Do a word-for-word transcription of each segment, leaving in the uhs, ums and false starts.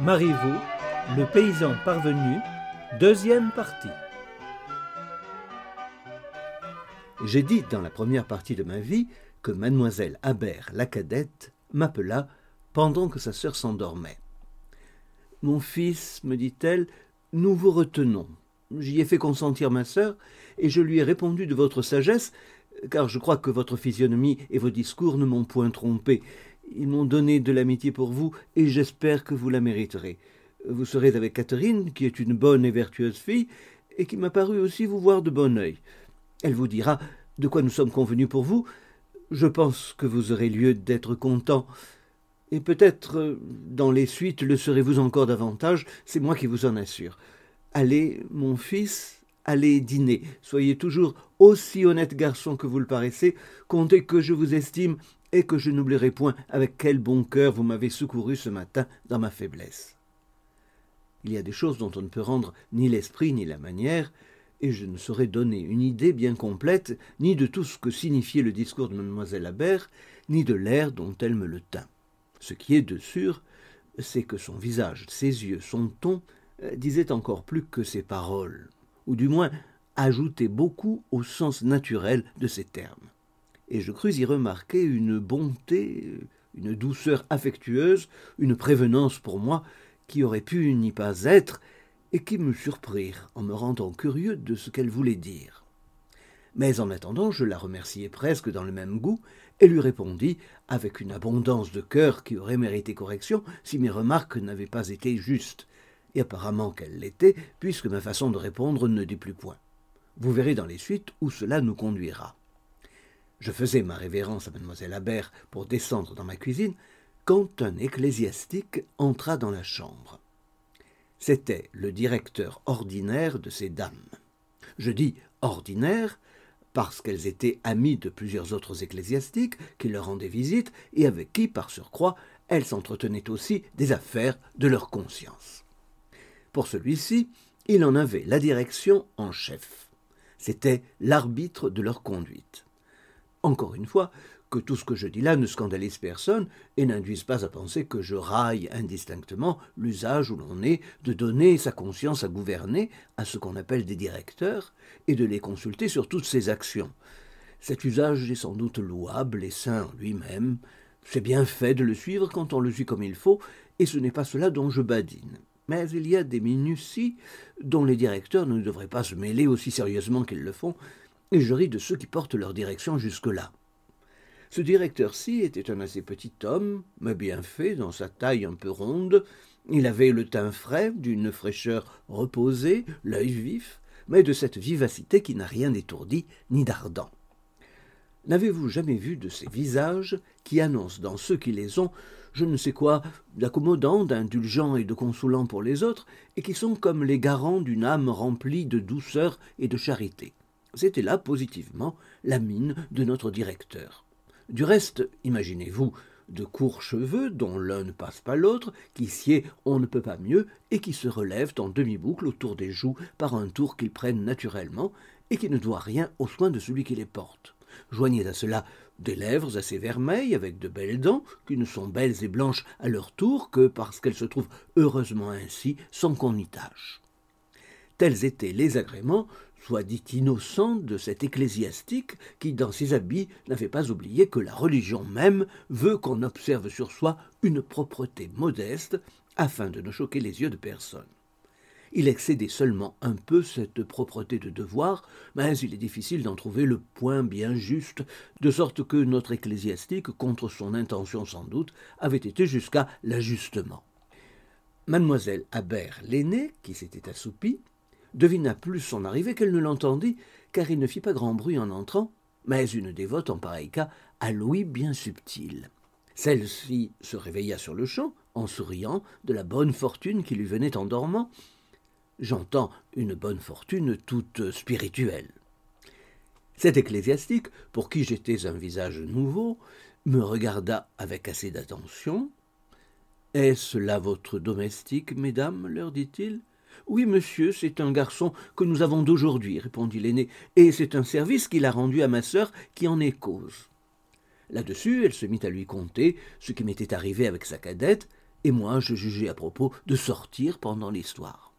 Marie-Vaux, le paysan parvenu, deuxième partie. J'ai dit dans la première partie de ma vie que Mademoiselle Habert, la cadette, m'appela pendant que sa sœur s'endormait. « Mon fils, me dit-elle, nous vous retenons. J'y ai fait consentir ma sœur et je lui ai répondu de votre sagesse, car je crois que votre physionomie et vos discours ne m'ont point trompé. Ils m'ont donné de l'amitié pour vous et j'espère que vous la mériterez. Vous serez avec Catherine, qui est une bonne et vertueuse fille, et qui m'a paru aussi vous voir de bon œil. Elle vous dira de quoi nous sommes convenus pour vous. Je pense que vous aurez lieu d'être content. Et peut-être, dans les suites, le serez-vous encore davantage, c'est moi qui vous en assure. Allez, mon fils, allez dîner. Soyez toujours aussi honnête garçon que vous le paraissez. Comptez que je vous estime et que je n'oublierai point avec quel bon cœur vous m'avez secouru ce matin dans ma faiblesse. Il y a des choses dont on ne peut rendre ni l'esprit ni la manière, et je ne saurais donner une idée bien complète ni de tout ce que signifiait le discours de Mademoiselle Habert, ni de l'air dont elle me le tint. Ce qui est de sûr, c'est que son visage, ses yeux, son ton euh, disaient encore plus que ses paroles, ou du moins ajoutaient beaucoup au sens naturel de ces termes. Et je crus y remarquer une bonté, une douceur affectueuse, une prévenance pour moi qui aurait pu n'y pas être et qui me surprirent en me rendant curieux de ce qu'elle voulait dire. Mais en attendant, je la remerciai presque dans le même goût et lui répondis avec une abondance de cœur qui aurait mérité correction si mes remarques n'avaient pas été justes, et apparemment qu'elles l'étaient, puisque ma façon de répondre ne dit plus point. Vous verrez dans les suites où cela nous conduira. Je faisais ma révérence à Mademoiselle Habert pour descendre dans ma cuisine, quand un ecclésiastique entra dans la chambre. C'était le directeur ordinaire de ces dames. Je dis « ordinaire » parce qu'elles étaient amies de plusieurs autres ecclésiastiques qui leur rendaient visite et avec qui, par surcroît, elles s'entretenaient aussi des affaires de leur conscience. Pour celui-ci, il en avait la direction en chef. C'était l'arbitre de leur conduite. Encore une fois, que tout ce que je dis là ne scandalise personne et n'induise pas à penser que je raille indistinctement l'usage où l'on est de donner sa conscience à gouverner à ce qu'on appelle des directeurs et de les consulter sur toutes ses actions. Cet usage est sans doute louable et sain en lui-même. C'est bien fait de le suivre quand on le suit comme il faut et ce n'est pas cela dont je badine. Mais il y a des minuties dont les directeurs ne devraient pas se mêler aussi sérieusement qu'ils le font, et je ris de ceux qui portent leur direction jusque-là. Ce directeur-ci était un assez petit homme, mais bien fait, dans sa taille un peu ronde. Il avait le teint frais, d'une fraîcheur reposée, l'œil vif, mais de cette vivacité qui n'a rien d'étourdi ni d'ardent. N'avez-vous jamais vu de ces visages qui annoncent dans ceux qui les ont je ne sais quoi d'accommodant, d'indulgent et de consolant pour les autres, et qui sont comme les garants d'une âme remplie de douceur et de charité? C'était là, positivement, la mine de notre directeur. Du reste, imaginez-vous, de courts cheveux, dont l'un ne passe pas l'autre, qui sied on ne peut pas mieux, et qui se relèvent en demi-boucle autour des joues par un tour qu'ils prennent naturellement, et qui ne doit rien aux soins de celui qui les porte. Joignez à cela des lèvres assez vermeilles, avec de belles dents, qui ne sont belles et blanches à leur tour que parce qu'elles se trouvent heureusement ainsi, sans qu'on y tâche. Tels étaient les agréments, soit dit innocent, de cet ecclésiastique qui, dans ses habits, n'avait pas oublié que la religion même veut qu'on observe sur soi une propreté modeste afin de ne choquer les yeux de personne. Il excédait seulement un peu cette propreté de devoir, mais il est difficile d'en trouver le point bien juste, de sorte que notre ecclésiastique, contre son intention sans doute, avait été jusqu'à l'ajustement. Mademoiselle Habert, l'aînée, qui s'était assoupie, devina plus son arrivée qu'elle ne l'entendit, car il ne fit pas grand bruit en entrant, mais une dévote en pareil cas à l'ouïe bien subtile. Celle-ci se réveilla sur le champ, en souriant, de la bonne fortune qui lui venait en dormant. J'entends une bonne fortune toute spirituelle. Cet ecclésiastique, pour qui j'étais un visage nouveau, me regarda avec assez d'attention. « Est-ce là votre domestique, mesdames » leur dit-il. « Oui, monsieur, c'est un garçon que nous avons d'aujourd'hui, » répondit l'aîné, « et c'est un service qu'il a rendu à ma sœur qui en est cause. » Là-dessus, elle se mit à lui conter ce qui m'était arrivé avec sa cadette, et moi je jugeai à propos de sortir pendant l'histoire.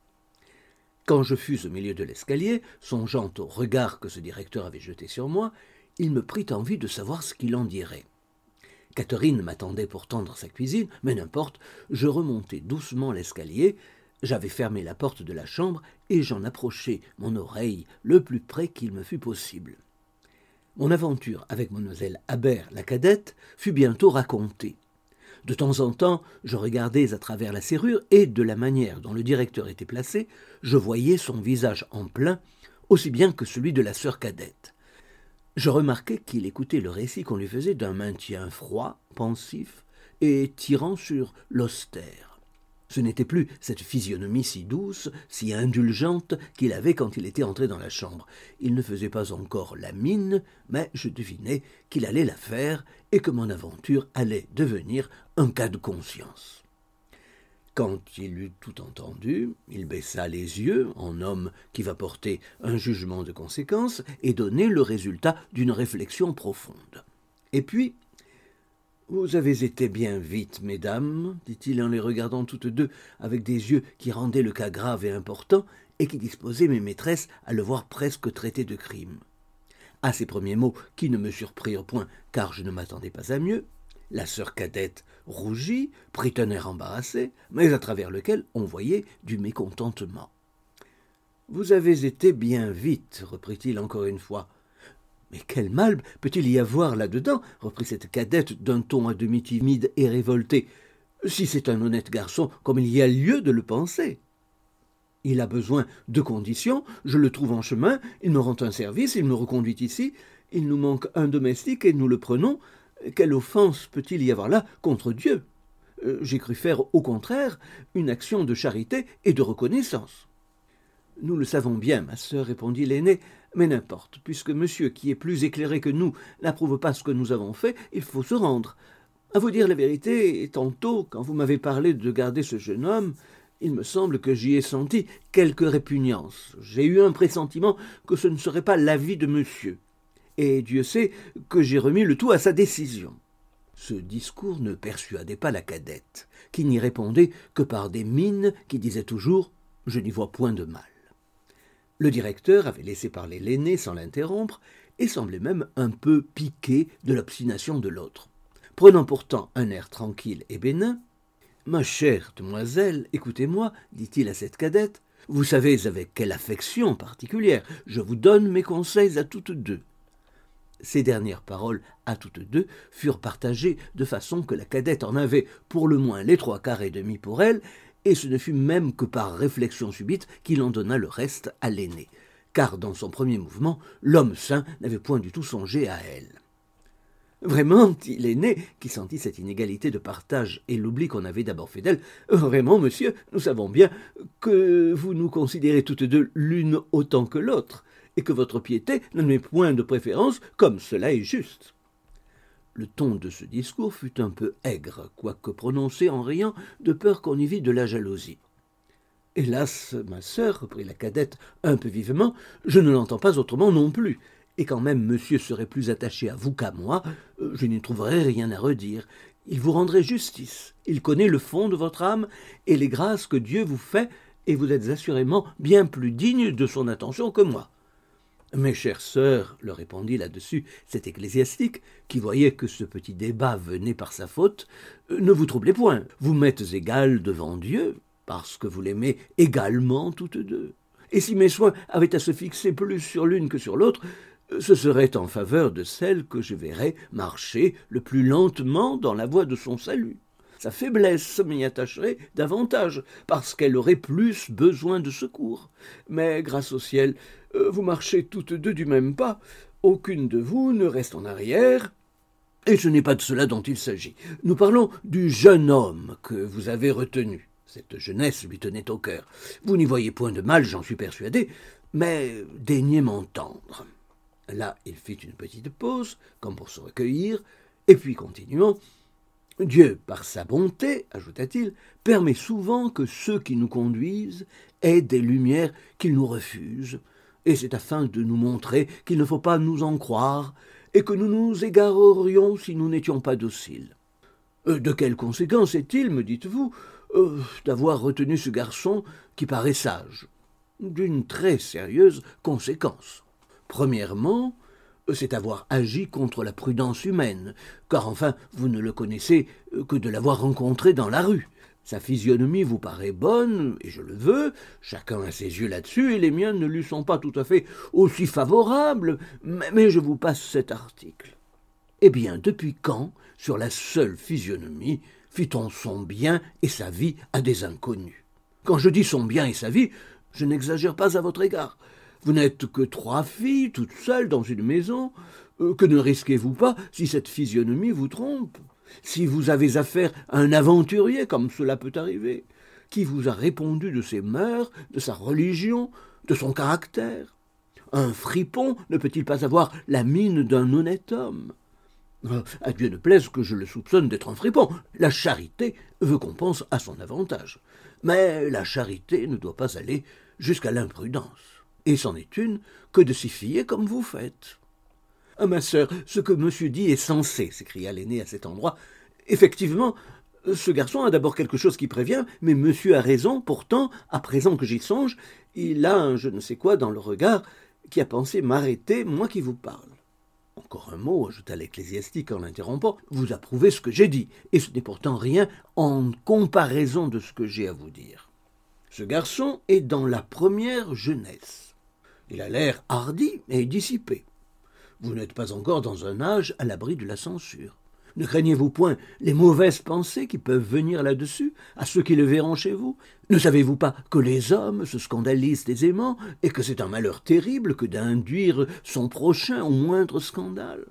Quand je fus au milieu de l'escalier, songeant au regard que ce directeur avait jeté sur moi, il me prit envie de savoir ce qu'il en dirait. Catherine m'attendait pour tendre sa cuisine, mais n'importe, je remontai doucement l'escalier, j'avais fermé la porte de la chambre et j'en approchai mon oreille le plus près qu'il me fut possible. Mon aventure avec Mademoiselle Habert, la cadette, fut bientôt racontée. De temps en temps, je regardais à travers la serrure et, de la manière dont le directeur était placé, je voyais son visage en plein, aussi bien que celui de la sœur cadette. Je remarquai qu'il écoutait le récit qu'on lui faisait d'un maintien froid, pensif et tirant sur l'austère. Ce n'était plus cette physionomie si douce, si indulgente qu'il avait quand il était entré dans la chambre. Il ne faisait pas encore la mine, mais je devinais qu'il allait la faire et que mon aventure allait devenir un cas de conscience. Quand il eut tout entendu, il baissa les yeux, en homme qui va porter un jugement de conséquence, et donner le résultat d'une réflexion profonde. Et puis... « Vous avez été bien vite, mesdames, » dit-il en les regardant toutes deux avec des yeux qui rendaient le cas grave et important et qui disposaient mes maîtresses à le voir presque traité de crime. À ces premiers mots, qui ne me surprirent point car je ne m'attendais pas à mieux, la sœur cadette rougit, prit un air embarrassé, mais à travers lequel on voyait du mécontentement. « Vous avez été bien vite, » reprit-il encore une fois. « Mais quel mal peut-il y avoir là-dedans » reprit cette cadette d'un ton à demi timide et révolté. « Si c'est un honnête garçon, comme il y a lieu de le penser. Il a besoin de conditions, je le trouve en chemin, il me rend un service, il me reconduit ici, il nous manque un domestique et nous le prenons. Quelle offense peut-il y avoir là contre Dieu ? J'ai cru faire, au contraire, une action de charité et de reconnaissance. » « Nous le savons bien, ma sœur, répondit l'aîné, mais n'importe, puisque monsieur, qui est plus éclairé que nous, n'approuve pas ce que nous avons fait, il faut se rendre. À vous dire la vérité, tantôt, quand vous m'avez parlé de garder ce jeune homme, il me semble que j'y ai senti quelque répugnance. J'ai eu un pressentiment que ce ne serait pas l'avis de monsieur, et Dieu sait que j'ai remis le tout à sa décision. » Ce discours ne persuadait pas la cadette, qui n'y répondait que par des mines qui disaient toujours « Je n'y vois point de mal ». Le directeur avait laissé parler l'aîné sans l'interrompre et semblait même un peu piqué de l'obstination de l'autre. Prenant pourtant un air tranquille et bénin, « Ma chère demoiselle, écoutez-moi, dit-il à cette cadette, vous savez avec quelle affection particulière je vous donne mes conseils à toutes deux. » Ces dernières paroles à toutes deux furent partagées de façon que la cadette en avait pour le moins les trois quarts et demi pour elle, et ce ne fut même que par réflexion subite qu'il en donna le reste à l'aîné, car dans son premier mouvement, l'homme saint n'avait point du tout songé à elle. Vraiment, dit l'aîné, qui sentit cette inégalité de partage et l'oubli qu'on avait d'abord fait d'elle, vraiment, monsieur, nous savons bien que vous nous considérez toutes deux l'une autant que l'autre, et que votre piété n'admet point de préférence comme cela est juste. Le ton de ce discours fut un peu aigre, quoique prononcé en riant, de peur qu'on y vît de la jalousie. « Hélas, ma sœur, reprit la cadette un peu vivement, je ne l'entends pas autrement non plus, et quand même monsieur serait plus attaché à vous qu'à moi, je n'y trouverais rien à redire. Il vous rendrait justice, il connaît le fond de votre âme et les grâces que Dieu vous fait, et vous êtes assurément bien plus digne de son attention que moi. » « Mes chères sœurs, leur répondit là-dessus cet ecclésiastique, qui voyait que ce petit débat venait par sa faute, ne vous troublez point, vous m'êtes égales devant Dieu, parce que vous l'aimez également toutes deux. Et si mes soins avaient à se fixer plus sur l'une que sur l'autre, ce serait en faveur de celle que je verrais marcher le plus lentement dans la voie de son salut. Sa faiblesse m'y attacherait davantage, parce qu'elle aurait plus besoin de secours. Mais, grâce au ciel, vous marchez toutes deux du même pas, aucune de vous ne reste en arrière, et ce n'est pas de cela dont il s'agit. Nous parlons du jeune homme que vous avez retenu. Cette jeunesse lui tenait au cœur. Vous n'y voyez point de mal, j'en suis persuadé, mais daignez m'entendre. » Là, il fit une petite pause, comme pour se recueillir, et puis continuant. « Dieu, par sa bonté, ajouta-t-il, permet souvent que ceux qui nous conduisent aient des lumières qu'il nous refuse, et c'est afin de nous montrer qu'il ne faut pas nous en croire et que nous nous égarerions si nous n'étions pas dociles. Euh, de quelle conséquence est-il, me dites-vous, euh, d'avoir retenu ce garçon qui paraît sage ? D'une très sérieuse conséquence. Premièrement, c'est avoir agi contre la prudence humaine, car enfin vous ne le connaissez que de l'avoir rencontré dans la rue. Sa physionomie vous paraît bonne, et je le veux, chacun a ses yeux là-dessus, et les miens ne lui sont pas tout à fait aussi favorables, mais je vous passe cet article. Eh bien, depuis quand, sur la seule physionomie, fit-on son bien et sa vie à des inconnus ? Quand je dis son bien et sa vie, je n'exagère pas à votre égard. Vous n'êtes que trois filles, toutes seules, dans une maison. Euh, que ne risquez-vous pas si cette physionomie vous trompe ? Si vous avez affaire à un aventurier, comme cela peut arriver, qui vous a répondu de ses mœurs, de sa religion, de son caractère ? Un fripon ne peut-il pas avoir la mine d'un honnête homme ? euh, À Dieu ne plaise que je le soupçonne d'être un fripon. La charité veut qu'on pense à son avantage. Mais la charité ne doit pas aller jusqu'à l'imprudence. Et c'en est une que de s'y fier comme vous faites. « Ah, ma sœur, ce que monsieur dit est sensé !» s'écria l'aînée à cet endroit. « Effectivement, ce garçon a d'abord quelque chose qui prévient, mais monsieur a raison, pourtant, à présent que j'y songe, il a un je ne sais quoi dans le regard qui a pensé m'arrêter, moi qui vous parle. » Encore un mot, ajouta l'ecclésiastique en l'interrompant, « vous approuvez ce que j'ai dit, et ce n'est pourtant rien en comparaison de ce que j'ai à vous dire. Ce garçon est dans la première jeunesse. Il a l'air hardi et dissipé. Vous n'êtes pas encore dans un âge à l'abri de la censure. Ne craignez-vous point les mauvaises pensées qui peuvent venir là-dessus, à ceux qui le verront chez vous ? Ne savez-vous pas que les hommes se scandalisent des aimants et que c'est un malheur terrible que d'induire son prochain au moindre scandale ?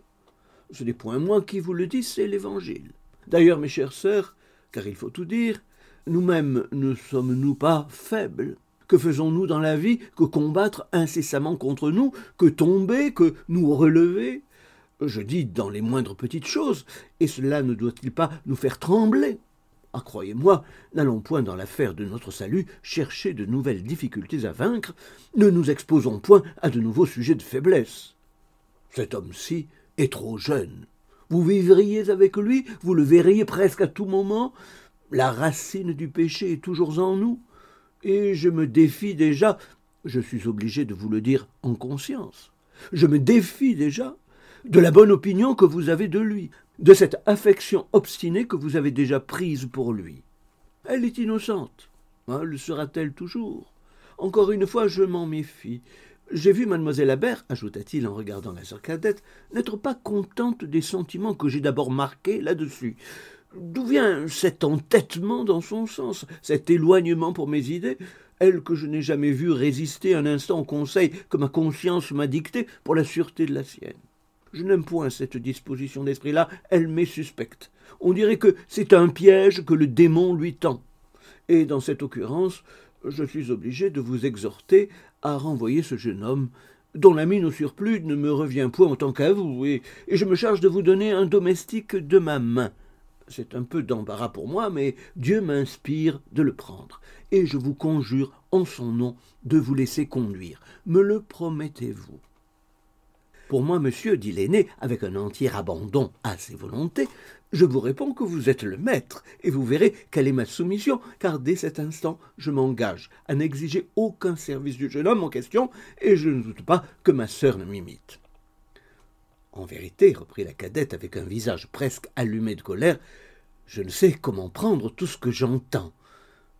Ce n'est point moi qui vous le dis, c'est l'Évangile. D'ailleurs, mes chères sœurs, car il faut tout dire, nous-mêmes ne sommes-nous pas faibles ? Que faisons-nous dans la vie que combattre incessamment contre nous, que tomber, que nous relever ? Je dis dans les moindres petites choses, et cela ne doit-il pas nous faire trembler ? Ah, croyez-moi, n'allons point dans l'affaire de notre salut chercher de nouvelles difficultés à vaincre, ne nous exposons point à de nouveaux sujets de faiblesse. Cet homme-ci est trop jeune. Vous vivriez avec lui, vous le verriez presque à tout moment. La racine du péché est toujours en nous. Et je me défie déjà, je suis obligé de vous le dire en conscience, je me défie déjà de la bonne opinion que vous avez de lui, de cette affection obstinée que vous avez déjà prise pour lui. Elle est innocente, hein, le sera-t-elle toujours ? Encore une fois, je m'en méfie. J'ai vu Mademoiselle Habert, ajouta-t-il en regardant la sœur cadette, n'être pas contente des sentiments que j'ai d'abord marqués là-dessus. D'où vient cet entêtement dans son sens, cet éloignement pour mes idées, elle que je n'ai jamais vue résister un instant au conseil que ma conscience m'a dicté pour la sûreté de la sienne. Je n'aime point cette disposition d'esprit-là, elle m'est suspecte. On dirait que c'est un piège que le démon lui tend. Et dans cette occurrence, je suis obligé de vous exhorter à renvoyer ce jeune homme, dont la mine au surplus ne me revient point en tant qu'à vous, et, et je me charge de vous donner un domestique de ma main. C'est un peu d'embarras pour moi, mais Dieu m'inspire de le prendre, et je vous conjure en son nom de vous laisser conduire. Me le promettez-vous ? Pour moi, monsieur, dit l'aîné, avec un entier abandon à ses volontés, je vous réponds que vous êtes le maître, et vous verrez quelle est ma soumission, car dès cet instant, je m'engage à n'exiger aucun service du jeune homme en question, et je ne doute pas que ma sœur ne m'imite. En vérité, reprit la cadette avec un visage presque allumé de colère, je ne sais comment prendre tout ce que j'entends.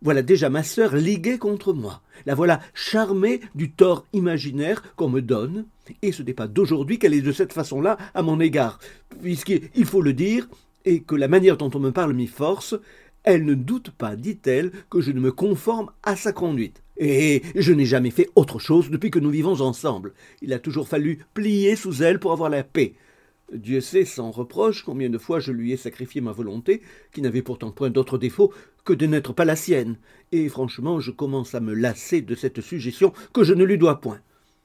Voilà déjà ma sœur liguée contre moi, la voilà charmée du tort imaginaire qu'on me donne, et ce n'est pas d'aujourd'hui qu'elle est de cette façon-là à mon égard, puisqu'il faut le dire, et que la manière dont on me parle m'y force, elle ne doute pas, dit-elle, que je ne me conforme à sa conduite. Et je n'ai jamais fait autre chose depuis que nous vivons ensemble. Il a toujours fallu plier sous elle pour avoir la paix. Dieu sait sans reproche combien de fois je lui ai sacrifié ma volonté, qui n'avait pourtant point d'autre défaut que de n'être pas la sienne. Et franchement, je commence à me lasser de cette suggestion que je ne lui dois point.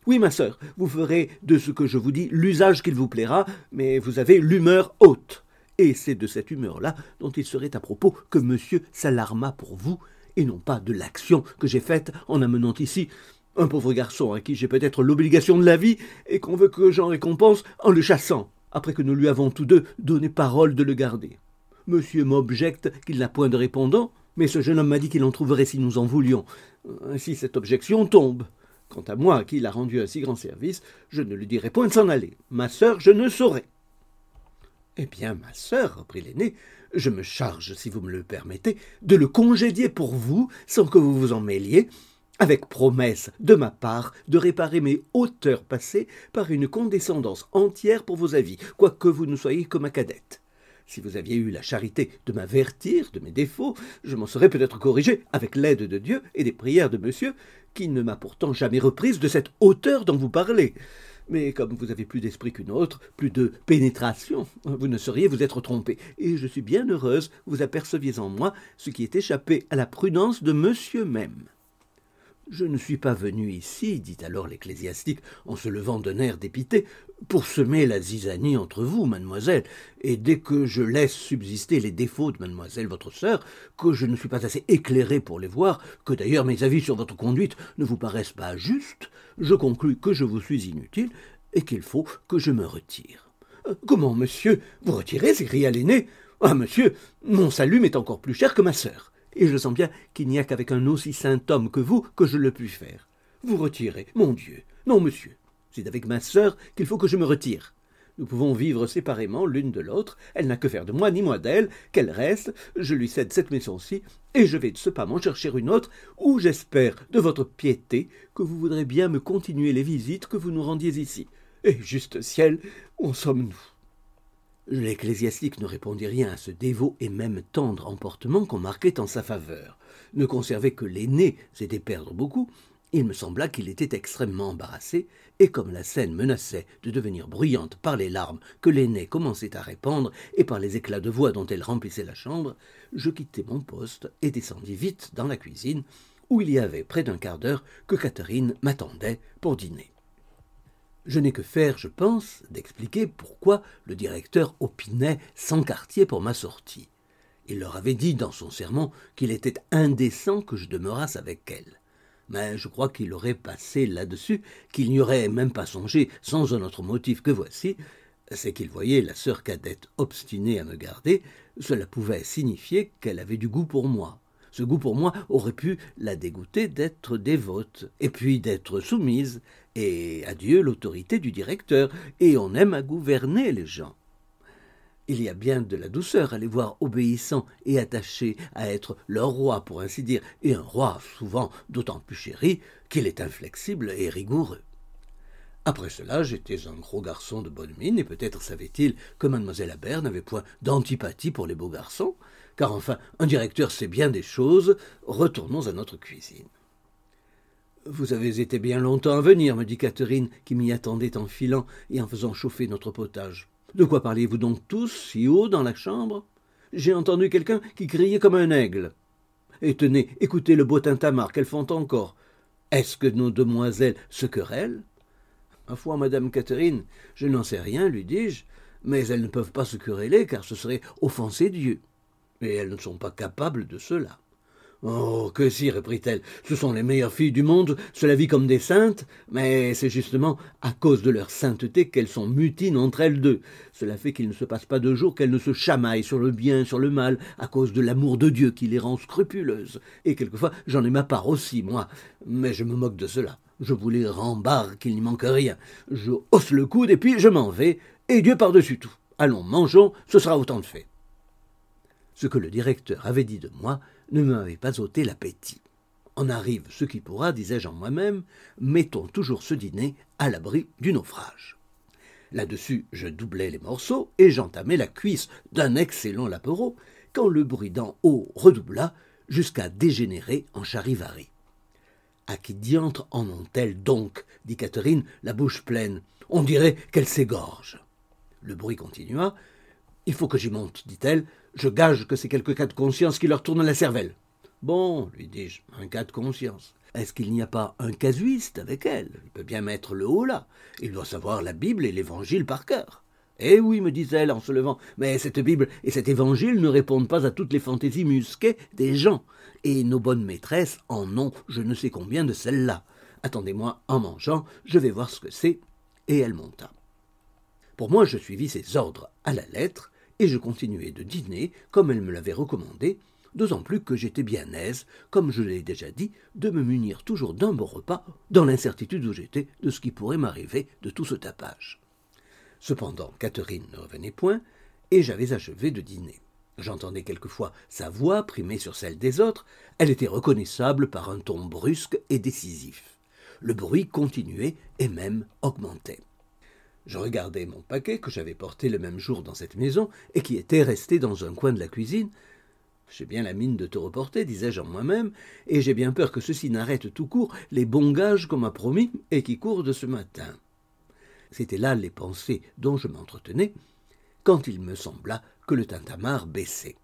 Oui, ma sœur, vous ferez de ce que je vous dis l'usage qu'il vous plaira, mais vous avez l'humeur haute. et c'est de cette humeur-là dont il serait à propos que monsieur s'alarma pour vous, et non pas de l'action que j'ai faite en amenant ici un pauvre garçon à qui j'ai peut-être l'obligation de la vie, et qu'on veut que j'en récompense en le chassant, après que nous lui avons tous deux donné parole de le garder. Monsieur m'objecte qu'il n'a point de répondant, mais ce jeune homme m'a dit qu'il en trouverait si nous en voulions. Ainsi cette objection tombe. Quant à moi, à qui il a rendu un si grand service, je ne lui dirai point de s'en aller. Ma sœur, je ne saurais. « Eh bien, ma sœur, reprit l'aîné, je me charge, si vous me le permettez, de le congédier pour vous, sans que vous vous en mêliez, avec promesse, de ma part, de réparer mes hauteurs passées par une condescendance entière pour vos avis, quoique vous ne soyez que ma cadette. Si vous aviez eu la charité de m'avertir de mes défauts, je m'en serais peut-être corrigé avec l'aide de Dieu et des prières de monsieur, qui ne m'a pourtant jamais reprise de cette hauteur dont vous parlez. Mais comme vous avez plus d'esprit qu'une autre, plus de pénétration, vous ne sauriez vous être trompé. Et je suis bien heureuse que vous aperceviez en moi ce qui est échappé à la prudence de monsieur même. » « Je ne suis pas venu ici, dit alors l'ecclésiastique, en se levant d'un air dépité, pour semer la zizanie entre vous, mademoiselle, et dès que je laisse subsister les défauts de mademoiselle votre sœur, que je ne suis pas assez éclairé pour les voir, que d'ailleurs mes avis sur votre conduite ne vous paraissent pas justes, je conclus que je vous suis inutile et qu'il faut que je me retire. Euh, « Comment, monsieur, vous retirez ?» s'écria l'aîné. « Ah, monsieur, mon salut m'est encore plus cher que ma sœur. » Et je sens bien qu'il n'y a qu'avec un aussi saint homme que vous que je le puis faire. Vous retirez, mon Dieu. Non, monsieur, c'est avec ma sœur qu'il faut que je me retire. Nous pouvons vivre séparément l'une de l'autre. Elle n'a que faire de moi, ni moi d'elle. Qu'elle reste, je lui cède cette maison-ci, et je vais de ce pas m'en chercher une autre, où j'espère, de votre piété, que vous voudrez bien me continuer les visites que vous nous rendiez ici. Et juste ciel, où en sommes-nous ? L'ecclésiastique ne répondit rien à ce dévot et même tendre emportement qu'on marquait en sa faveur. Ne conserver que l'aîné, c'était perdre beaucoup. Il me sembla qu'il était extrêmement embarrassé, et comme la scène menaçait de devenir bruyante par les larmes que l'aîné commençait à répandre et par les éclats de voix dont elle remplissait la chambre, je quittai mon poste et descendis vite dans la cuisine, où il y avait près d'un quart d'heure que Catherine m'attendait pour dîner. Je n'ai que faire, je pense, d'expliquer pourquoi le directeur opinait sans quartier pour ma sortie. Il leur avait dit dans son sermon qu'il était indécent que je demeurasse avec elle. Mais je crois qu'il aurait passé là-dessus, qu'il n'y aurait même pas songé sans un autre motif que voici, c'est qu'il voyait la sœur cadette obstinée à me garder, cela pouvait signifier qu'elle avait du goût pour moi. Ce goût pour moi aurait pu la dégoûter d'être dévote, et puis d'être soumise, et adieu l'autorité du directeur, et on aime à gouverner les gens. Il y a bien de la douceur à les voir obéissants et attachés à être leur roi, pour ainsi dire, et un roi souvent d'autant plus chéri qu'il est inflexible et rigoureux. Après cela, j'étais un gros garçon de bonne mine, et peut-être savait-il que mademoiselle Habert n'avait point d'antipathie pour les beaux garçons, car enfin, un directeur sait bien des choses. Retournons à notre cuisine. « Vous avez été bien longtemps à venir, me dit Catherine, qui m'y attendait en filant et en faisant chauffer notre potage. De quoi parliez-vous donc tous, si haut, dans la chambre ? J'ai entendu quelqu'un qui criait comme un aigle. Et tenez, écoutez le beau tintamarre qu'elles font encore. Est-ce que nos demoiselles se querellent ? « Ma foi, madame Catherine, je n'en sais rien, lui dis-je, mais elles ne peuvent pas se quereller, car ce serait offenser Dieu. Et elles ne sont pas capables de cela. » « Oh, que si, reprit-elle, ce sont les meilleures filles du monde, cela vit comme des saintes, mais c'est justement à cause de leur sainteté qu'elles sont mutines entre elles deux. Cela fait qu'il ne se passe pas deux jours qu'elles ne se chamaillent sur le bien, sur le mal, à cause de l'amour de Dieu qui les rend scrupuleuses. Et quelquefois, j'en ai ma part aussi, moi, mais je me moque de cela. Je vous les rembarre qu'il n'y manque rien. Je hausse le coude et puis je m'en vais, et Dieu par-dessus tout. Allons, mangeons, ce sera autant de fait. » Ce que le directeur avait dit de moi ne m'avait pas ôté l'appétit. En arrive ce qui pourra, disais-je en moi-même, mettons toujours ce dîner à l'abri du naufrage. Là-dessus, je doublais les morceaux et j'entamais la cuisse d'un excellent lapero, quand le bruit d'en haut redoubla jusqu'à dégénérer en charivari. « À qui diantre en ont-elles donc ?» dit Catherine, la bouche pleine. « On dirait qu'elles s'égorgent. » Le bruit continua. « Il faut que j'y monte, dit-elle. Je gage que c'est quelque cas de conscience qui leur tourne la cervelle. »« Bon, lui dis-je, un cas de conscience. Est-ce qu'il n'y a pas un casuiste avec elle ? Il peut bien mettre le haut là. Il doit savoir la Bible et l'Évangile par cœur. » Eh oui, me disait-elle en se levant, mais cette Bible et cet Évangile ne répondent pas à toutes les fantaisies musquées des gens, et nos bonnes maîtresses en ont je ne sais combien de celles-là. Attendez-moi en mangeant, je vais voir ce que c'est. » Et elle monta. Pour moi, je suivis ses ordres à la lettre, et je continuai de dîner comme elle me l'avait recommandé, d'autant plus que j'étais bien aise, comme je l'ai déjà dit, de me munir toujours d'un bon repas, dans l'incertitude où j'étais de ce qui pourrait m'arriver de tout ce tapage. Cependant, Catherine ne revenait point, et j'avais achevé de dîner. J'entendais quelquefois sa voix primée sur celle des autres, elle était reconnaissable par un ton brusque et décisif. Le bruit continuait et même augmentait. Je regardais mon paquet que j'avais porté le même jour dans cette maison et qui était resté dans un coin de la cuisine. « J'ai bien la mine de te reporter, disais-je en moi-même, et j'ai bien peur que ceci n'arrête tout court les bons gages qu'on m'a promis et qui courent de ce matin. » C'étaient là les pensées dont je m'entretenais, quand il me sembla que le tintamarre baissait.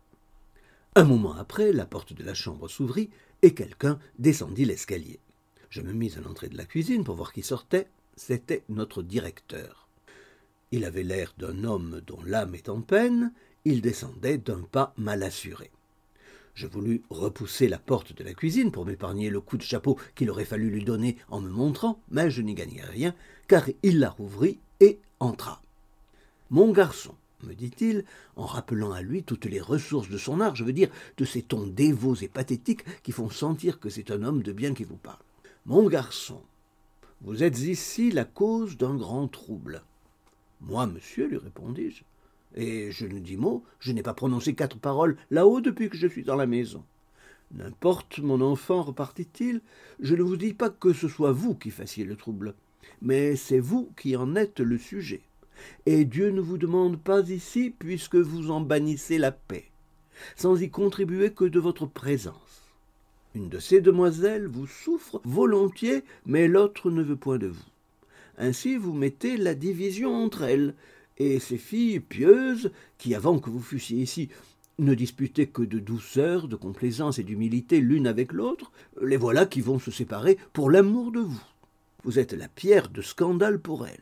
Un moment après, la porte de la chambre s'ouvrit et quelqu'un descendit l'escalier. Je me mis à l'entrée de la cuisine pour voir qui sortait. C'était notre directeur. Il avait l'air d'un homme dont l'âme est en peine. Il descendait d'un pas mal assuré. Je voulus repousser la porte de la cuisine pour m'épargner le coup de chapeau qu'il aurait fallu lui donner en me montrant, mais je n'y gagnai rien, car il la rouvrit et entra. « Mon garçon, » me dit-il, en rappelant à lui toutes les ressources de son art, je veux dire de ces tons dévots et pathétiques qui font sentir que c'est un homme de bien qui vous parle. « Mon garçon, vous êtes ici la cause d'un grand trouble. »« Moi, monsieur, lui répondis-je. » Et je ne dis mot, je n'ai pas prononcé quatre paroles là-haut depuis que je suis dans la maison. « N'importe, mon enfant, repartit-il, je ne vous dis pas que ce soit vous qui fassiez le trouble, mais c'est vous qui en êtes le sujet. Et Dieu ne vous demande pas ici, puisque vous en bannissez la paix, sans y contribuer que de votre présence. Une de ces demoiselles vous souffre volontiers, mais l'autre ne veut point de vous. Ainsi vous mettez la division entre elles. Et ces filles pieuses, qui, avant que vous fussiez ici, ne disputaient que de douceur, de complaisance et d'humilité l'une avec l'autre, les voilà qui vont se séparer pour l'amour de vous. Vous êtes la pierre de scandale pour elles.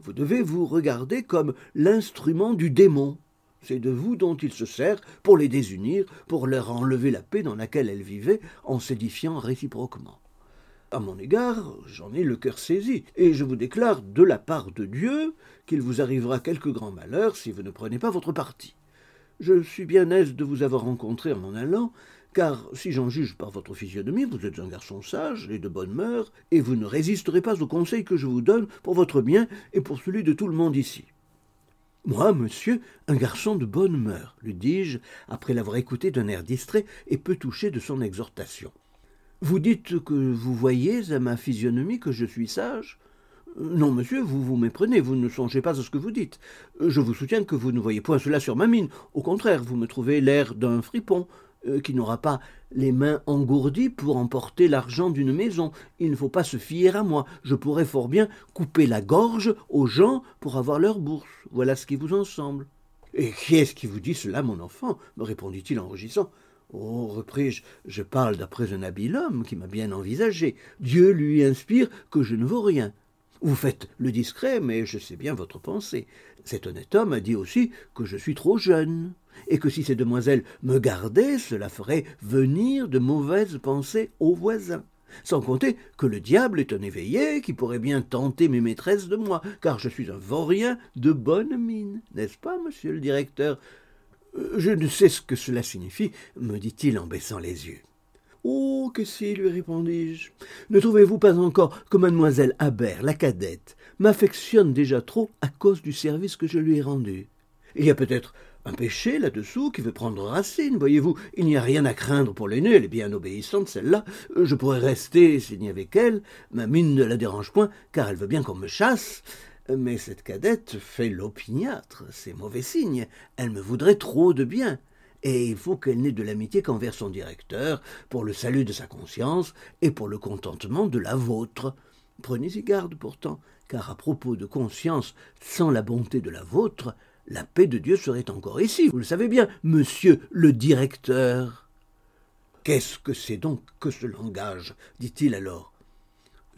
Vous devez vous regarder comme l'instrument du démon. C'est de vous dont il se sert pour les désunir, pour leur enlever la paix dans laquelle elles vivaient en s'édifiant réciproquement. À mon égard, j'en ai le cœur saisi, et je vous déclare de la part de Dieu qu'il vous arrivera quelque grand malheur si vous ne prenez pas votre parti. Je suis bien aise de vous avoir rencontré en en allant, car si j'en juge par votre physionomie, vous êtes un garçon sage et de bonne mœur, et vous ne résisterez pas aux conseils que je vous donne pour votre bien et pour celui de tout le monde ici. « Moi, monsieur, un garçon de bonne mœur, lui dis-je, après l'avoir écouté d'un air distrait et peu touché de son exhortation. Vous dites que vous voyez à ma physionomie que je suis sage ? Non, monsieur, vous vous méprenez, vous ne songez pas à ce que vous dites. Je vous soutiens que vous ne voyez point cela sur ma mine. Au contraire, vous me trouvez l'air d'un fripon euh, qui n'aura pas les mains engourdies pour emporter l'argent d'une maison. Il ne faut pas se fier à moi. Je pourrais fort bien couper la gorge aux gens pour avoir leur bourse. Voilà ce qui vous en semble. » « Et qui est-ce qui vous dit cela, mon enfant ? » me répondit-il en rougissant. « Oh, repris-je, je parle d'après un habile homme qui m'a bien envisagé. Dieu lui inspire que je ne vaux rien. Vous faites le discret, mais je sais bien votre pensée. Cet honnête homme a dit aussi que je suis trop jeune, et que si ces demoiselles me gardaient, cela ferait venir de mauvaises pensées aux voisins. Sans compter que le diable est un éveillé qui pourrait bien tenter mes maîtresses de moi, car je suis un vaurien de bonne mine, n'est-ce pas, monsieur le directeur ? « Je ne sais ce que cela signifie, » me dit-il en baissant les yeux. « Oh, que si, » lui répondis-je. « Ne trouvez-vous pas encore que mademoiselle Habert, la cadette, m'affectionne déjà trop à cause du service que je lui ai rendu ? Il y a peut-être un péché là-dessous qui veut prendre racine, voyez-vous. Il n'y a rien à craindre pour l'aînée, elle est bien obéissante, celle-là. Je pourrais rester s'il n'y avait qu'elle, ma mine ne la dérange point, car elle veut bien qu'on me chasse. » Mais cette cadette fait l'opiniâtre, c'est mauvais signe, elle me voudrait trop de bien, et il faut qu'elle n'ait de l'amitié qu'envers son directeur, pour le salut de sa conscience et pour le contentement de la vôtre. Prenez-y garde pourtant, car à propos de conscience, sans la bonté de la vôtre, la paix de Dieu serait encore ici, vous le savez bien, monsieur le directeur. « Qu'est-ce que c'est donc que ce langage ? » dit-il alors.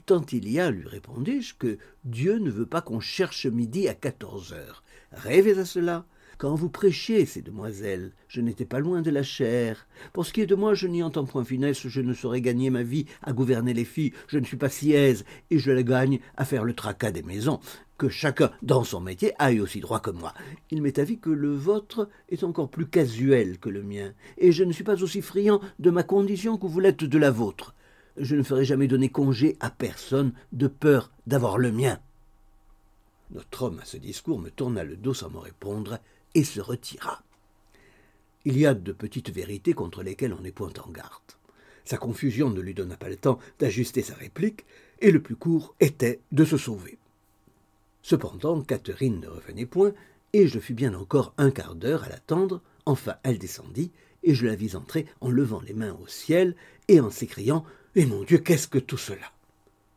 tant il y a, lui répondis-je, que Dieu ne veut pas qu'on cherche midi à quatorze heures. Rêvez à cela. Quand vous prêchez, ces demoiselles, je n'étais pas loin de la chair. Pour ce qui est de moi, je n'y entends point finesse, je ne saurais gagner ma vie à gouverner les filles, je ne suis pas si aise, et je la gagne à faire le tracas des maisons. Que chacun, dans son métier, aille aussi droit que moi. Il m'est avis que le vôtre est encore plus casuel que le mien, et je ne suis pas aussi friand de ma condition que vous l'êtes de la vôtre. Je ne ferai jamais donner congé à personne de peur d'avoir le mien. » Notre homme, à ce discours, me tourna le dos sans me répondre, et se retira. Il y a de petites vérités contre lesquelles on n'est point en garde. Sa confusion ne lui donna pas le temps d'ajuster sa réplique, et le plus court était de se sauver. Cependant, Catherine ne revenait point, et je fus bien encore un quart d'heure à l'attendre. Enfin, elle descendit, et je la vis entrer en levant les mains au ciel, et en s'écriant « Eh mon Dieu, qu'est-ce que tout cela ?»«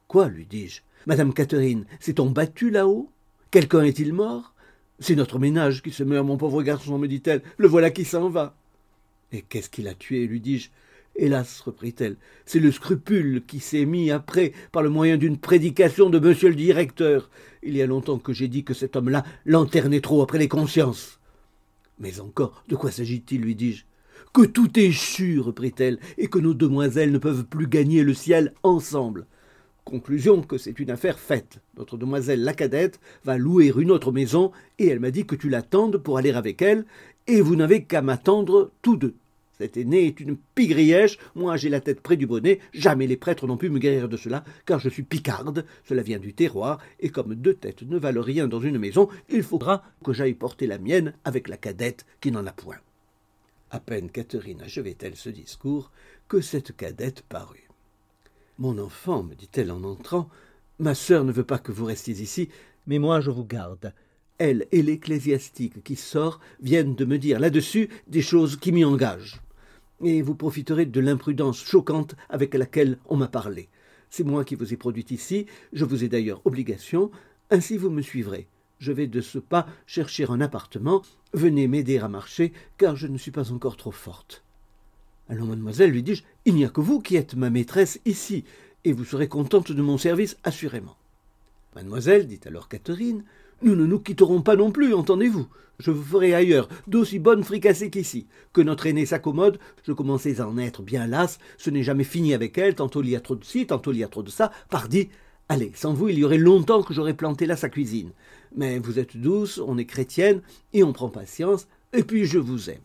Quoi ?» lui dis-je. « Madame Catherine, s'est-on battu là-haut ? Quelqu'un est-il mort ? C'est notre ménage qui se meurt, mon pauvre garçon, me dit-elle. Le voilà qui s'en va. » « Et qu'est-ce qui l'a tué ? » lui dis-je. « Hélas, reprit-elle, c'est le scrupule qui s'est mis après par le moyen d'une prédication de monsieur le directeur. Il y a longtemps que j'ai dit que cet homme-là lanternait trop après les consciences. » « Mais encore, de quoi s'agit-il ? » lui dis-je. « Que tout est chu, reprit-elle, et que nos demoiselles ne peuvent plus gagner le ciel ensemble. » Conclusion que c'est une affaire faite. Notre demoiselle la cadette va louer une autre maison et elle m'a dit que tu l'attendes pour aller avec elle et vous n'avez qu'à m'attendre tous deux. Cette aînée est une pigrièche, moi j'ai la tête près du bonnet, jamais les prêtres n'ont pu me guérir de cela car je suis picarde, cela vient du terroir et comme deux têtes ne valent rien dans une maison, il faudra que j'aille porter la mienne avec la cadette qui n'en a point. À peine Catherine achevait-elle ce discours que cette cadette parut. « Mon enfant, me dit-elle en entrant, ma sœur ne veut pas que vous restiez ici, mais moi je vous garde. Elle et l'ecclésiastique qui sort viennent de me dire là-dessus des choses qui m'y engagent. Et vous profiterez de l'imprudence choquante avec laquelle on m'a parlé. C'est moi qui vous ai produite ici, je vous ai d'ailleurs obligation, ainsi vous me suivrez. Je vais de ce pas chercher un appartement, venez m'aider à marcher, car je ne suis pas encore trop forte. » « Allons, mademoiselle, lui dis-je, il n'y a que vous qui êtes ma maîtresse ici, et vous serez contente de mon service assurément. »« Mademoiselle, dit alors Catherine, nous ne nous quitterons pas non plus, entendez-vous. Je vous ferai ailleurs d'aussi bonnes fricassées qu'ici. Que notre aînée s'accommode, je commençais à en être bien lasse, ce n'est jamais fini avec elle, tantôt il y a trop de ci, tantôt il y a trop de ça, pardi. Allez, sans vous, il y aurait longtemps que j'aurais planté là sa cuisine. Mais vous êtes douce, on est chrétienne, et on prend patience, et puis je vous aime. »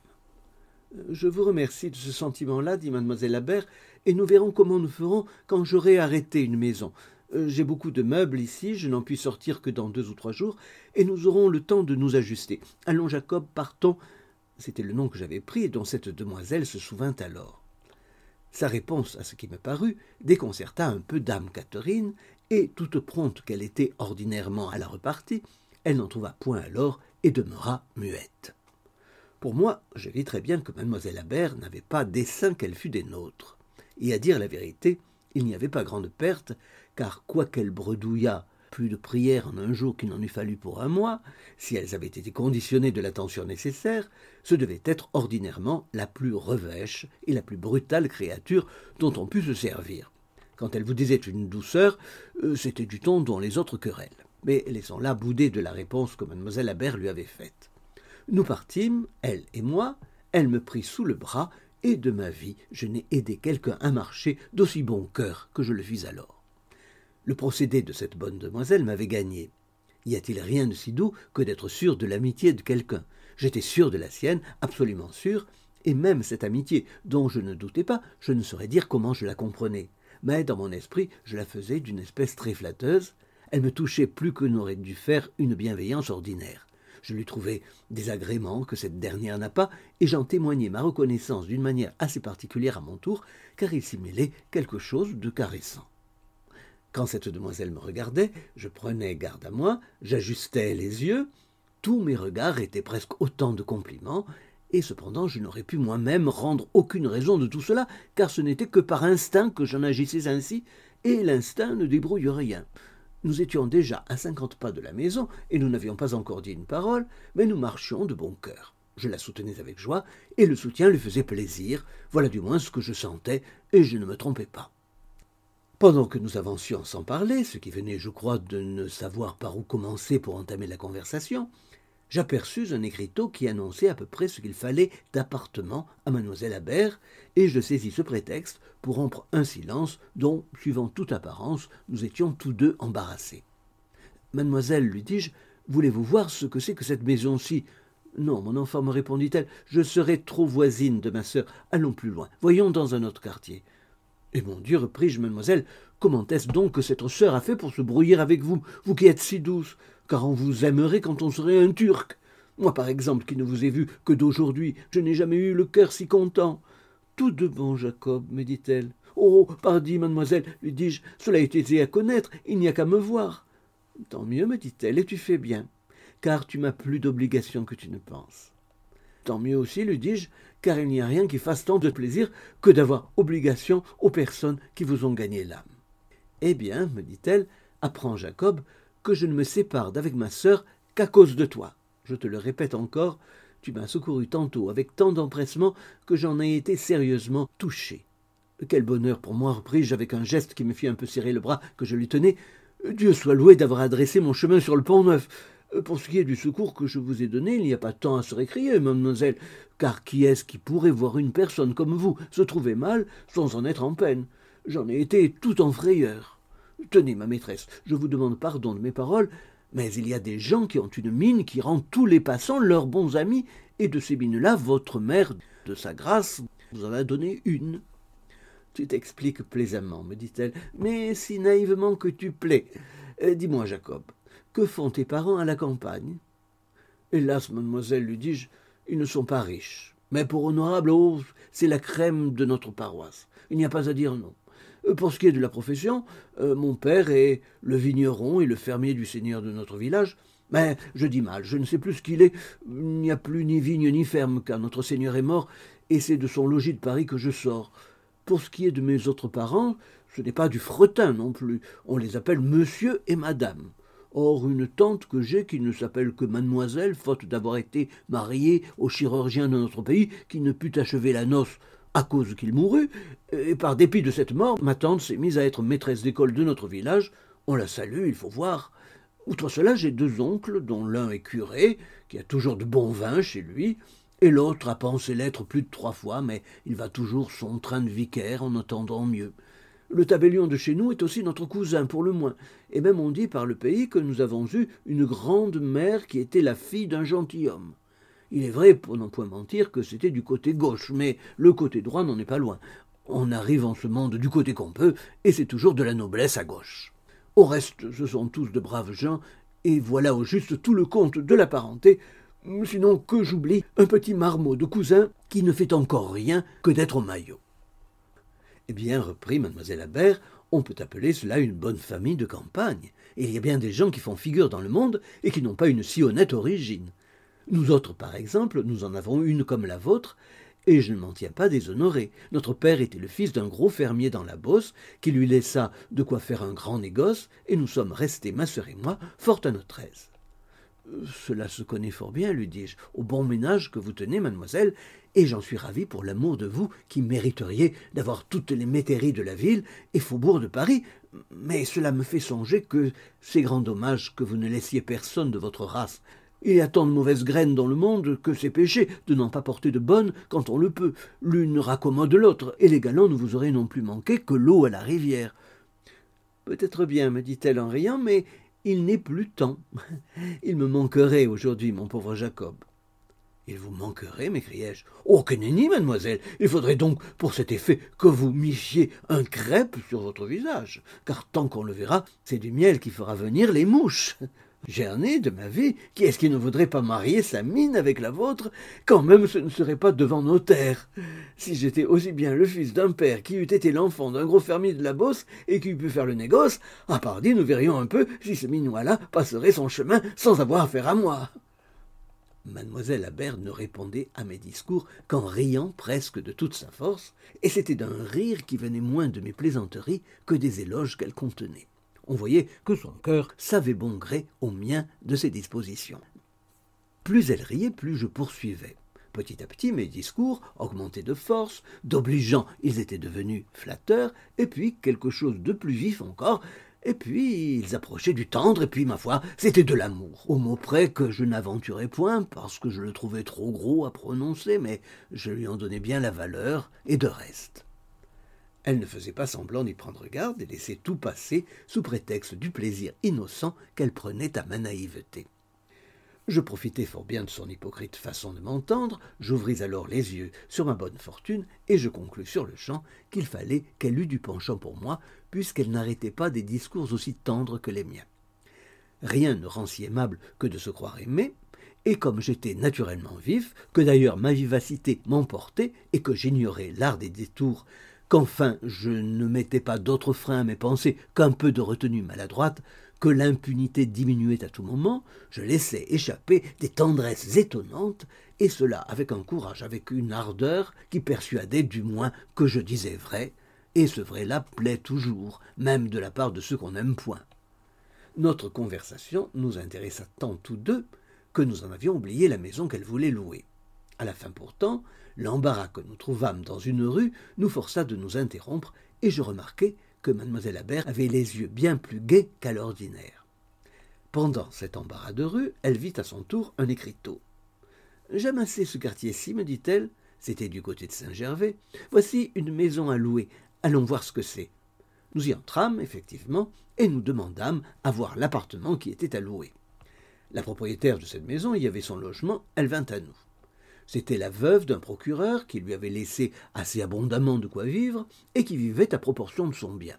« Je vous remercie de ce sentiment-là, dit mademoiselle Habert, et nous verrons comment nous ferons quand j'aurai arrêté une maison. J'ai beaucoup de meubles ici, je n'en puis sortir que dans deux ou trois jours, et nous aurons le temps de nous ajuster. Allons, Jacob, partons. » C'était le nom que j'avais pris et dont cette demoiselle se souvint alors. Sa réponse à ce qui me parut déconcerta un peu dame Catherine, et toute prompte qu'elle était ordinairement à la repartie, elle n'en trouva point alors et demeura muette. Pour moi, je vis très bien que mademoiselle Habert n'avait pas dessein qu'elle fût des nôtres. Et à dire la vérité, il n'y avait pas grande perte, car quoiqu'elle bredouillât plus de prières en un jour qu'il n'en eût fallu pour un mois, si elles avaient été conditionnées de l'attention nécessaire, ce devait être ordinairement la plus revêche et la plus brutale créature dont on pût se servir. Quand elle vous disait une douceur, c'était du ton dont les autres querellent. Mais laissons-la bouder de la réponse que mademoiselle Habert lui avait faite. Nous partîmes, elle et moi, elle me prit sous le bras, et de ma vie, je n'ai aidé quelqu'un à marcher d'aussi bon cœur que je le fis alors. Le procédé de cette bonne demoiselle m'avait gagné. Y a-t-il rien de si doux que d'être sûr de l'amitié de quelqu'un ? J'étais sûr de la sienne, absolument sûr, et même cette amitié, dont je ne doutais pas, je ne saurais dire comment je la comprenais. Mais dans mon esprit, je la faisais d'une espèce très flatteuse. Elle me touchait plus que n'aurait dû faire une bienveillance ordinaire. Je lui trouvais des agréments que cette dernière n'a pas, et j'en témoignais ma reconnaissance d'une manière assez particulière à mon tour, car il s'y mêlait quelque chose de caressant. Quand cette demoiselle me regardait, je prenais garde à moi, j'ajustais les yeux, tous mes regards étaient presque autant de compliments, et cependant je n'aurais pu moi-même rendre aucune raison de tout cela, car ce n'était que par instinct que j'en agissais ainsi, et l'instinct ne débrouille rien. Nous étions déjà à cinquante pas de la maison et nous n'avions pas encore dit une parole, mais nous marchions de bon cœur. Je la soutenais avec joie et le soutien lui faisait plaisir. Voilà du moins ce que je sentais et je ne me trompais pas. Pendant que nous avancions sans parler, ce qui venait, je crois, de ne savoir par où commencer pour entamer la conversation, j'aperçus un écriteau qui annonçait à peu près ce qu'il fallait d'appartement à Mademoiselle Habert, et je saisis ce prétexte pour rompre un silence dont, suivant toute apparence, nous étions tous deux embarrassés. « Mademoiselle, lui dis-je, voulez-vous voir ce que c'est que cette maison-ci ?»« Non, mon enfant, me répondit-elle, je serai trop voisine de ma sœur. Allons plus loin, voyons dans un autre quartier. » « Et mon Dieu, repris-je, mademoiselle, comment est-ce donc que cette sœur a fait pour se brouiller avec vous, vous qui êtes si douce, car on vous aimerait quand on serait un Turc. Moi, par exemple, qui ne vous ai vu que d'aujourd'hui, je n'ai jamais eu le cœur si content. Tout de bon, Jacob, me dit-elle. Oh, pardi, mademoiselle, lui dis-je, cela est aisé à connaître, il n'y a qu'à me voir. Tant mieux, me dit-elle, et tu fais bien, car tu m'as plus d'obligation que tu ne penses. Tant mieux aussi, lui dis-je, car il n'y a rien qui fasse tant de plaisir que d'avoir obligation aux personnes qui vous ont gagné l'âme. Eh bien, me dit-elle, apprends, Jacob, que je ne me sépare d'avec ma sœur qu'à cause de toi. Je te le répète encore, tu m'as secouru tantôt avec tant d'empressement que j'en ai été sérieusement touché. Quel bonheur pour moi, repris-je avec un geste qui me fit un peu serrer le bras que je lui tenais. Dieu soit loué d'avoir adressé mon chemin sur le Pont-Neuf. Pour ce qui est du secours que je vous ai donné, il n'y a pas tant à se récrier, mademoiselle, car qui est-ce qui pourrait voir une personne comme vous se trouver mal sans en être en peine? J'en ai été tout en frayeur. Tenez, ma maîtresse, je vous demande pardon de mes paroles, mais il y a des gens qui ont une mine qui rend tous les passants leurs bons amis, et de ces mines-là, votre mère, de sa grâce, vous en a donné une. Tu t'expliques plaisamment, me dit-elle, mais si naïvement que tu plais. Eh, dis-moi, Jacob, que font tes parents à la campagne? Hélas, mademoiselle, lui dis-je, ils ne sont pas riches. Mais pour honorable, oh, c'est la crème de notre paroisse. Il n'y a pas à dire non. Pour ce qui est de la profession, euh, mon père est le vigneron et le fermier du seigneur de notre village. Mais je dis mal, je ne sais plus ce qu'il est. Il n'y a plus ni vigne ni ferme, car notre seigneur est mort, et c'est de son logis de Paris que je sors. Pour ce qui est de mes autres parents, ce n'est pas du fretin non plus. On les appelle monsieur et madame. Or, une tante que j'ai qui ne s'appelle que mademoiselle, faute d'avoir été mariée au chirurgien de notre pays, qui ne put achever la noce à cause qu'il mourut, et par dépit de cette mort, ma tante s'est mise à être maîtresse d'école de notre village. On la salue, il faut voir. Outre cela, j'ai deux oncles, dont l'un est curé, qui a toujours de bons vins chez lui, et l'autre a pensé l'être plus de trois fois, mais il va toujours son train de vicaire en entendant mieux. Le tabellion de chez nous est aussi notre cousin, pour le moins, et même on dit par le pays que nous avons eu une grande mère qui était la fille d'un gentilhomme. Il est vrai, pour n'en point mentir, que c'était du côté gauche, mais le côté droit n'en est pas loin. On arrive en ce monde du côté qu'on peut, et c'est toujours de la noblesse à gauche. Au reste, ce sont tous de braves gens, et voilà au juste tout le compte de la parenté, sinon que j'oublie un petit marmot de cousin qui ne fait encore rien que d'être au maillot. « Eh bien, reprit mademoiselle Habert, on peut appeler cela une bonne famille de campagne. Et il y a bien des gens qui font figure dans le monde et qui n'ont pas une si honnête origine. Nous autres, par exemple, nous en avons une comme la vôtre, et je ne m'en tiens pas déshonoré. Notre père était le fils d'un gros fermier dans la Beauce, qui lui laissa de quoi faire un grand négoce, et nous sommes restés, ma sœur et moi, fort à notre aise. » « Cela se connaît fort bien, lui dis-je, au bon ménage que vous tenez, mademoiselle, et j'en suis ravi pour l'amour de vous qui mériteriez d'avoir toutes les métairies de la ville et faubourg de Paris, mais cela me fait songer que c'est grand dommage que vous ne laissiez personne de votre race. Il y a tant de mauvaises graines dans le monde que c'est péché de n'en pas porter de bonnes quand on le peut. L'une raccommode l'autre, et les galants ne vous auraient non plus manqué que l'eau à la rivière. » « Peut-être bien, me dit-elle en riant, mais... « Il n'est plus temps. Il me manquerait aujourd'hui, mon pauvre Jacob. »« Il vous manquerait, m'écriai-je. »« Oh, que nenni, mademoiselle, il faudrait donc, pour cet effet, que vous michiez un crêpe sur votre visage, car tant qu'on le verra, c'est du miel qui fera venir les mouches. » Gerné de ma vie, qui est-ce qui ne voudrait pas marier sa mine avec la vôtre, quand même ce ne serait pas devant nos terres. Si j'étais aussi bien le fils d'un père qui eût été l'enfant d'un gros fermier de la Beauce et qui eût pu faire le négoce, à part dit, nous verrions un peu si ce minois-là passerait son chemin sans avoir affaire à moi. Mademoiselle Habert ne répondait à mes discours qu'en riant presque de toute sa force, et c'était d'un rire qui venait moins de mes plaisanteries que des éloges qu'elle contenait. On voyait que son cœur savait bon gré au mien de ses dispositions. Plus elle riait, plus je poursuivais. Petit à petit, mes discours augmentaient de force, d'obligeants, ils étaient devenus flatteurs, et puis quelque chose de plus vif encore, et puis ils approchaient du tendre, et puis, ma foi, c'était de l'amour, au mot près que je n'aventurais point, parce que je le trouvais trop gros à prononcer, mais je lui en donnais bien la valeur, et de reste. Elle ne faisait pas semblant d'y prendre garde et laissait tout passer sous prétexte du plaisir innocent qu'elle prenait à ma naïveté. Je profitais fort bien de son hypocrite façon de m'entendre, j'ouvris alors les yeux sur ma bonne fortune et je conclus sur le champ qu'il fallait qu'elle eût du penchant pour moi, puisqu'elle n'arrêtait pas des discours aussi tendres que les miens. Rien ne rend si aimable que de se croire aimé, et comme j'étais naturellement vif, que d'ailleurs ma vivacité m'emportait et que j'ignorais l'art des détours, qu'enfin je ne mettais pas d'autre frein à mes pensées qu'un peu de retenue maladroite, que l'impunité diminuait à tout moment, je laissais échapper des tendresses étonnantes, et cela avec un courage, avec une ardeur qui persuadait du moins que je disais vrai, et ce vrai-là plaît toujours, même de la part de ceux qu'on n'aime point. Notre conversation nous intéressa tant tous deux que nous en avions oublié la maison qu'elle voulait louer. À la fin pourtant, l'embarras que nous trouvâmes dans une rue nous força de nous interrompre, et je remarquai que Mademoiselle Habert avait les yeux bien plus gais qu'à l'ordinaire. Pendant cet embarras de rue, elle vit à son tour un écriteau. « J'aime assez ce quartier-ci, me dit-elle, c'était du côté de Saint-Gervais. Voici une maison à louer, allons voir ce que c'est. » Nous y entrâmes, effectivement, et nous demandâmes à voir l'appartement qui était à louer. La propriétaire de cette maison y avait son logement, elle vint à nous. C'était la veuve d'un procureur qui lui avait laissé assez abondamment de quoi vivre et qui vivait à proportion de son bien.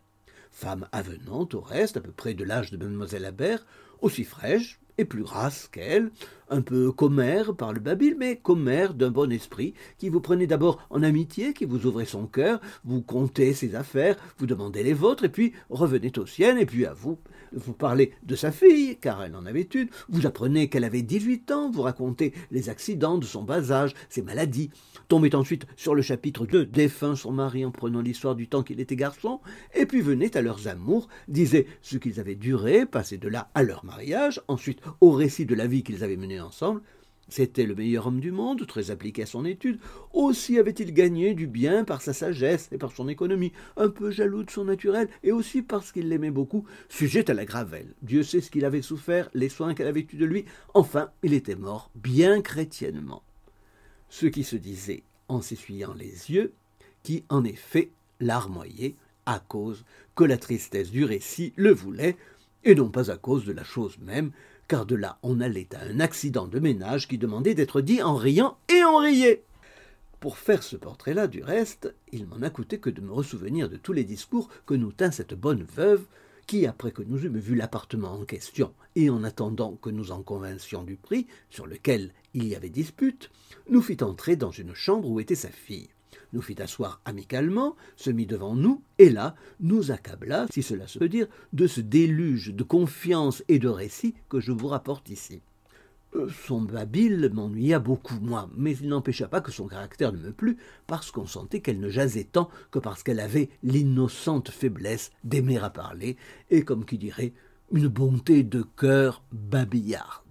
Femme avenante, au reste, à peu près de l'âge de Mademoiselle Habert, aussi fraîche et plus grasse qu'elle, un peu commère par le babil, mais commère d'un bon esprit, qui vous prenait d'abord en amitié, qui vous ouvrait son cœur, vous contait ses affaires, vous demandait les vôtres, et puis revenait aux siennes, et puis à vous. Vous parlez de sa fille, car elle en avait une, vous apprenez qu'elle avait dix-huit ans, vous racontez les accidents de son bas âge, ses maladies, tombait ensuite sur le chapitre de défunt son mari en prenant l'histoire du temps qu'il était garçon, et puis venait à leurs amours, disait ce qu'ils avaient duré, passait de là à leur mariage, ensuite au récit de la vie qu'ils avaient menée ensemble. C'était le meilleur homme du monde, très appliqué à son étude. Aussi avait-il gagné du bien par sa sagesse et par son économie, un peu jaloux de son naturel, et aussi parce qu'il l'aimait beaucoup, sujet à la gravelle. Dieu sait ce qu'il avait souffert, les soins qu'elle avait eus de lui. Enfin, il était mort, bien chrétiennement. Ce qui se disait en s'essuyant les yeux, qui, en effet, larmoyait, à cause que la tristesse du récit le voulait, et non pas à cause de la chose même, car de là on allait à un accident de ménage qui demandait d'être dit en riant, et on riait. Pour faire ce portrait-là, du reste, il m'en a coûté que de me ressouvenir de tous les discours que nous tint cette bonne veuve, qui, après que nous eûmes vu l'appartement en question, et en attendant que nous en convinssions du prix, sur lequel il y avait dispute, nous fit entrer dans une chambre où était sa fille, nous fit asseoir amicalement, se mit devant nous, et là, nous accabla, si cela se peut dire, de ce déluge de confiance et de récits que je vous rapporte ici. Euh, son babil m'ennuya beaucoup, moi, mais il n'empêcha pas que son caractère ne me plût, parce qu'on sentait qu'elle ne jasait tant que parce qu'elle avait l'innocente faiblesse d'aimer à parler, et comme qui dirait, une bonté de cœur babillarde.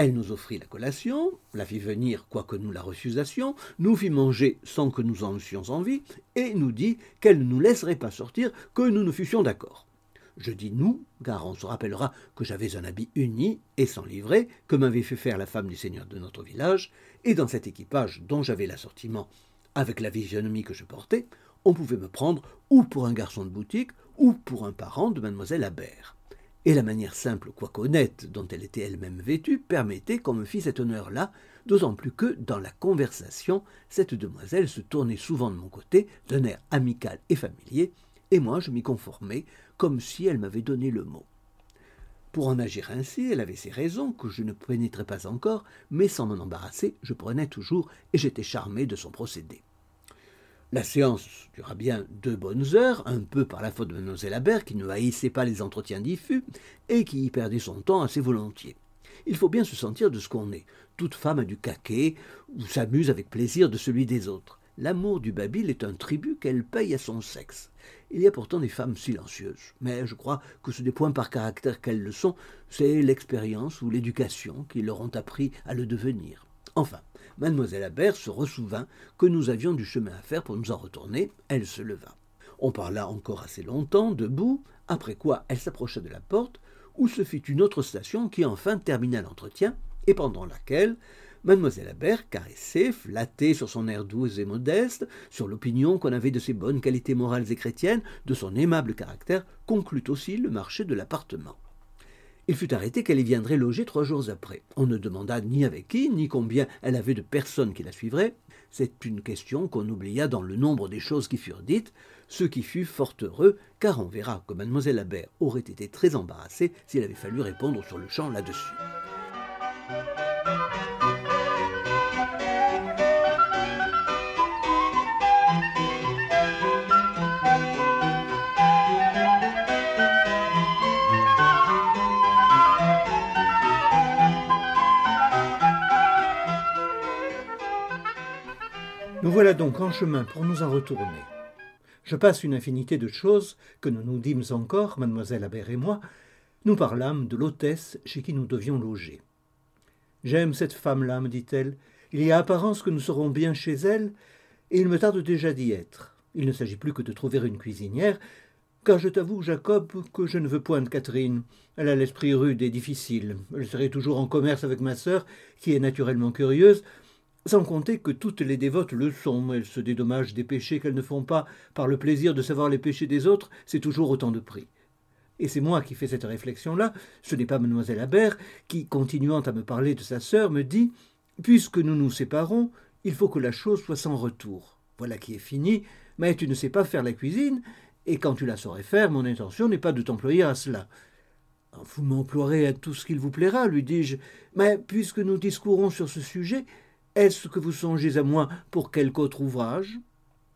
Elle nous offrit la collation, la fit venir quoique nous la refusassions, nous fit manger sans que nous en eussions envie, et nous dit qu'elle ne nous laisserait pas sortir, que nous ne fussions d'accord. Je dis « nous », car on se rappellera que j'avais un habit uni et sans livret, que m'avait fait faire la femme du seigneur de notre village, et dans cet équipage dont j'avais l'assortiment, avec la physionomie que je portais, on pouvait me prendre ou pour un garçon de boutique ou pour un parent de Mademoiselle Habert. Et la manière simple, quoique honnête, dont elle était elle-même vêtue, permettait qu'on me fît cet honneur-là, d'autant plus que, dans la conversation, cette demoiselle se tournait souvent de mon côté, d'un air amical et familier, et moi je m'y conformais, comme si elle m'avait donné le mot. Pour en agir ainsi, elle avait ses raisons, que je ne pénétrais pas encore, mais sans m'en embarrasser, je prenais toujours, et j'étais charmé de son procédé. La séance dura bien deux bonnes heures, un peu par la faute de Mademoiselle Habert, qui ne haïssait pas les entretiens diffus et qui y perdait son temps assez volontiers. Il faut bien se sentir de ce qu'on est. Toute femme a du caquet ou s'amuse avec plaisir de celui des autres. L'amour du babil est un tribut qu'elle paye à son sexe. Il y a pourtant des femmes silencieuses, mais je crois que ce n'est point par caractère qu'elles le sont, c'est l'expérience ou l'éducation qui leur ont appris à le devenir. Enfin, Mademoiselle Habert se ressouvint que nous avions du chemin à faire pour nous en retourner. Elle se leva. On parla encore assez longtemps, debout, après quoi elle s'approcha de la porte, où se fit une autre station qui enfin termina l'entretien, et pendant laquelle Mademoiselle Habert caressait, flattait sur son air doux et modeste, sur l'opinion qu'on avait de ses bonnes qualités morales et chrétiennes, de son aimable caractère, conclut aussi le marché de l'appartement. Il fut arrêté qu'elle y viendrait loger trois jours après. On ne demanda ni avec qui, ni combien elle avait de personnes qui la suivraient. C'est une question qu'on oublia dans le nombre des choses qui furent dites, ce qui fut fort heureux, car on verra que Mademoiselle Habert aurait été très embarrassée s'il avait fallu répondre sur le champ là-dessus. Nous voilà donc en chemin pour nous en retourner. Je passe une infinité de choses que nous nous dîmes encore, Mademoiselle Habert et moi. Nous parlâmes de l'hôtesse chez qui nous devions loger. « J'aime cette femme-là, me dit-elle. Il y a apparence que nous serons bien chez elle, et il me tarde déjà d'y être. Il ne s'agit plus que de trouver une cuisinière, car je t'avoue, Jacob, que je ne veux point de Catherine. Elle a l'esprit rude et difficile. Elle serait toujours en commerce avec ma sœur, qui est naturellement curieuse. » Sans compter que toutes les dévotes le sont, elles se dédommagent des péchés qu'elles ne font pas, par le plaisir de savoir les péchés des autres, c'est toujours autant de prix. Et c'est moi qui fais cette réflexion-là, ce n'est pas Mademoiselle Habert, qui, continuant à me parler de sa sœur, me dit « Puisque nous nous séparons, il faut que la chose soit sans retour. Voilà qui est fini, mais tu ne sais pas faire la cuisine, et quand tu la saurais faire, mon intention n'est pas de t'employer à cela. » « Vous m'emploierez à tout ce qu'il vous plaira, lui dis-je, mais puisque nous discourons sur ce sujet, est-ce que vous songez à moi pour quelque autre ouvrage ? »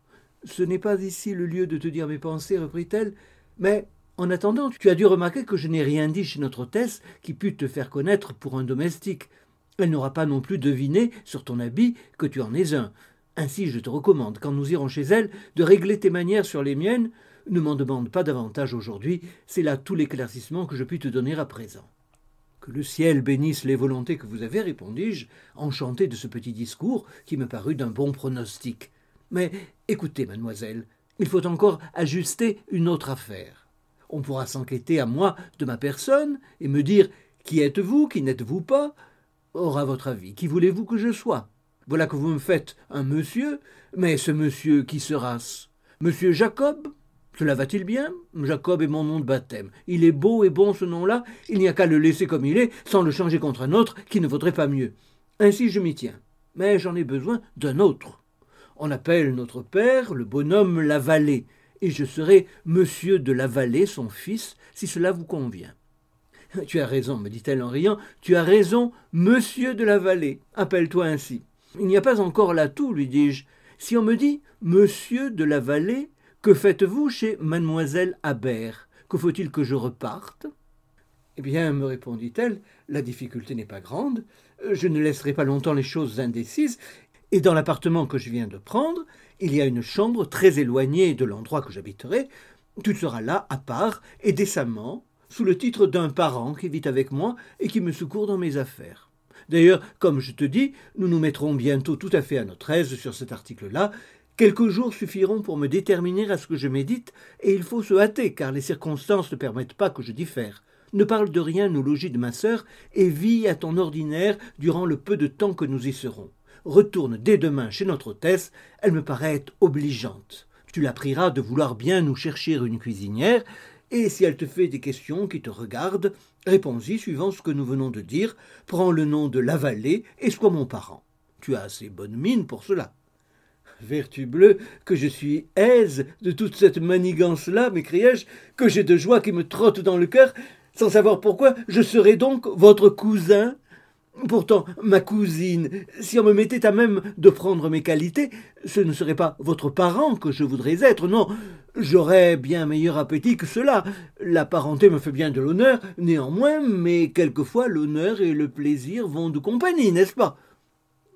« Ce n'est pas ici le lieu de te dire mes pensées, reprit-elle, mais en attendant, tu as dû remarquer que je n'ai rien dit chez notre hôtesse qui pût te faire connaître pour un domestique. Elle n'aura pas non plus deviné, sur ton habit, que tu en es un. Ainsi, je te recommande, quand nous irons chez elle, de régler tes manières sur les miennes. Ne m'en demande pas davantage aujourd'hui, c'est là tout l'éclaircissement que je puis te donner à présent. » « Que le ciel bénisse les volontés que vous avez, répondis-je, enchanté de ce petit discours qui me parut d'un bon pronostic. Mais écoutez, mademoiselle, il faut encore ajuster une autre affaire. On pourra s'enquêter à moi de ma personne et me dire « Qui êtes-vous, qui n'êtes-vous pas ?» Or, à votre avis, qui voulez-vous que je sois ? Voilà que vous me faites un monsieur, mais ce monsieur qui sera-ce ? Monsieur Jacob ? Cela va-t-il bien ? Jacob est mon nom de baptême. Il est beau et bon ce nom-là, il n'y a qu'à le laisser comme il est, sans le changer contre un autre qui ne vaudrait pas mieux. Ainsi je m'y tiens, mais j'en ai besoin d'un autre. On appelle notre père le bonhomme Lavallée, et je serai Monsieur de la Vallée, son fils, si cela vous convient. « Tu as raison, me dit-elle en riant, tu as raison, Monsieur de la Vallée, appelle-toi ainsi. Il n'y a pas encore là tout, lui dis-je. Si on me dit Monsieur de la Vallée, que faites-vous chez Mademoiselle Habert ? Que faut-il que je reparte ? » « Eh bien, me répondit-elle, la difficulté n'est pas grande, je ne laisserai pas longtemps les choses indécises, et dans l'appartement que je viens de prendre, il y a une chambre très éloignée de l'endroit que j'habiterai, tu seras là, à part, et décemment, sous le titre d'un parent qui vit avec moi et qui me secourt dans mes affaires. D'ailleurs, comme je te dis, nous nous mettrons bientôt tout à fait à notre aise sur cet article-là. Quelques jours suffiront pour me déterminer à ce que je médite, et il faut se hâter, car les circonstances ne permettent pas que je diffère. Ne parle de rien au logis de ma sœur, et vis à ton ordinaire durant le peu de temps que nous y serons. Retourne dès demain chez notre hôtesse, elle me paraît obligeante. Tu la prieras de vouloir bien nous chercher une cuisinière, et si elle te fait des questions qui te regardent, réponds-y suivant ce que nous venons de dire, prends le nom de Lavallée et sois mon parent. Tu as assez bonne mine pour cela. Vertu bleue, que je suis aise de toute cette manigance-là, m'écriai-je, que j'ai de joie qui me trotte dans le cœur, sans savoir pourquoi, je serais donc votre cousin. Pourtant, ma cousine, si on me mettait à même de prendre mes qualités, ce ne serait pas votre parent que je voudrais être, non, j'aurais bien meilleur appétit que cela. La parenté me fait bien de l'honneur, néanmoins, mais quelquefois l'honneur et le plaisir vont de compagnie, n'est-ce pas ?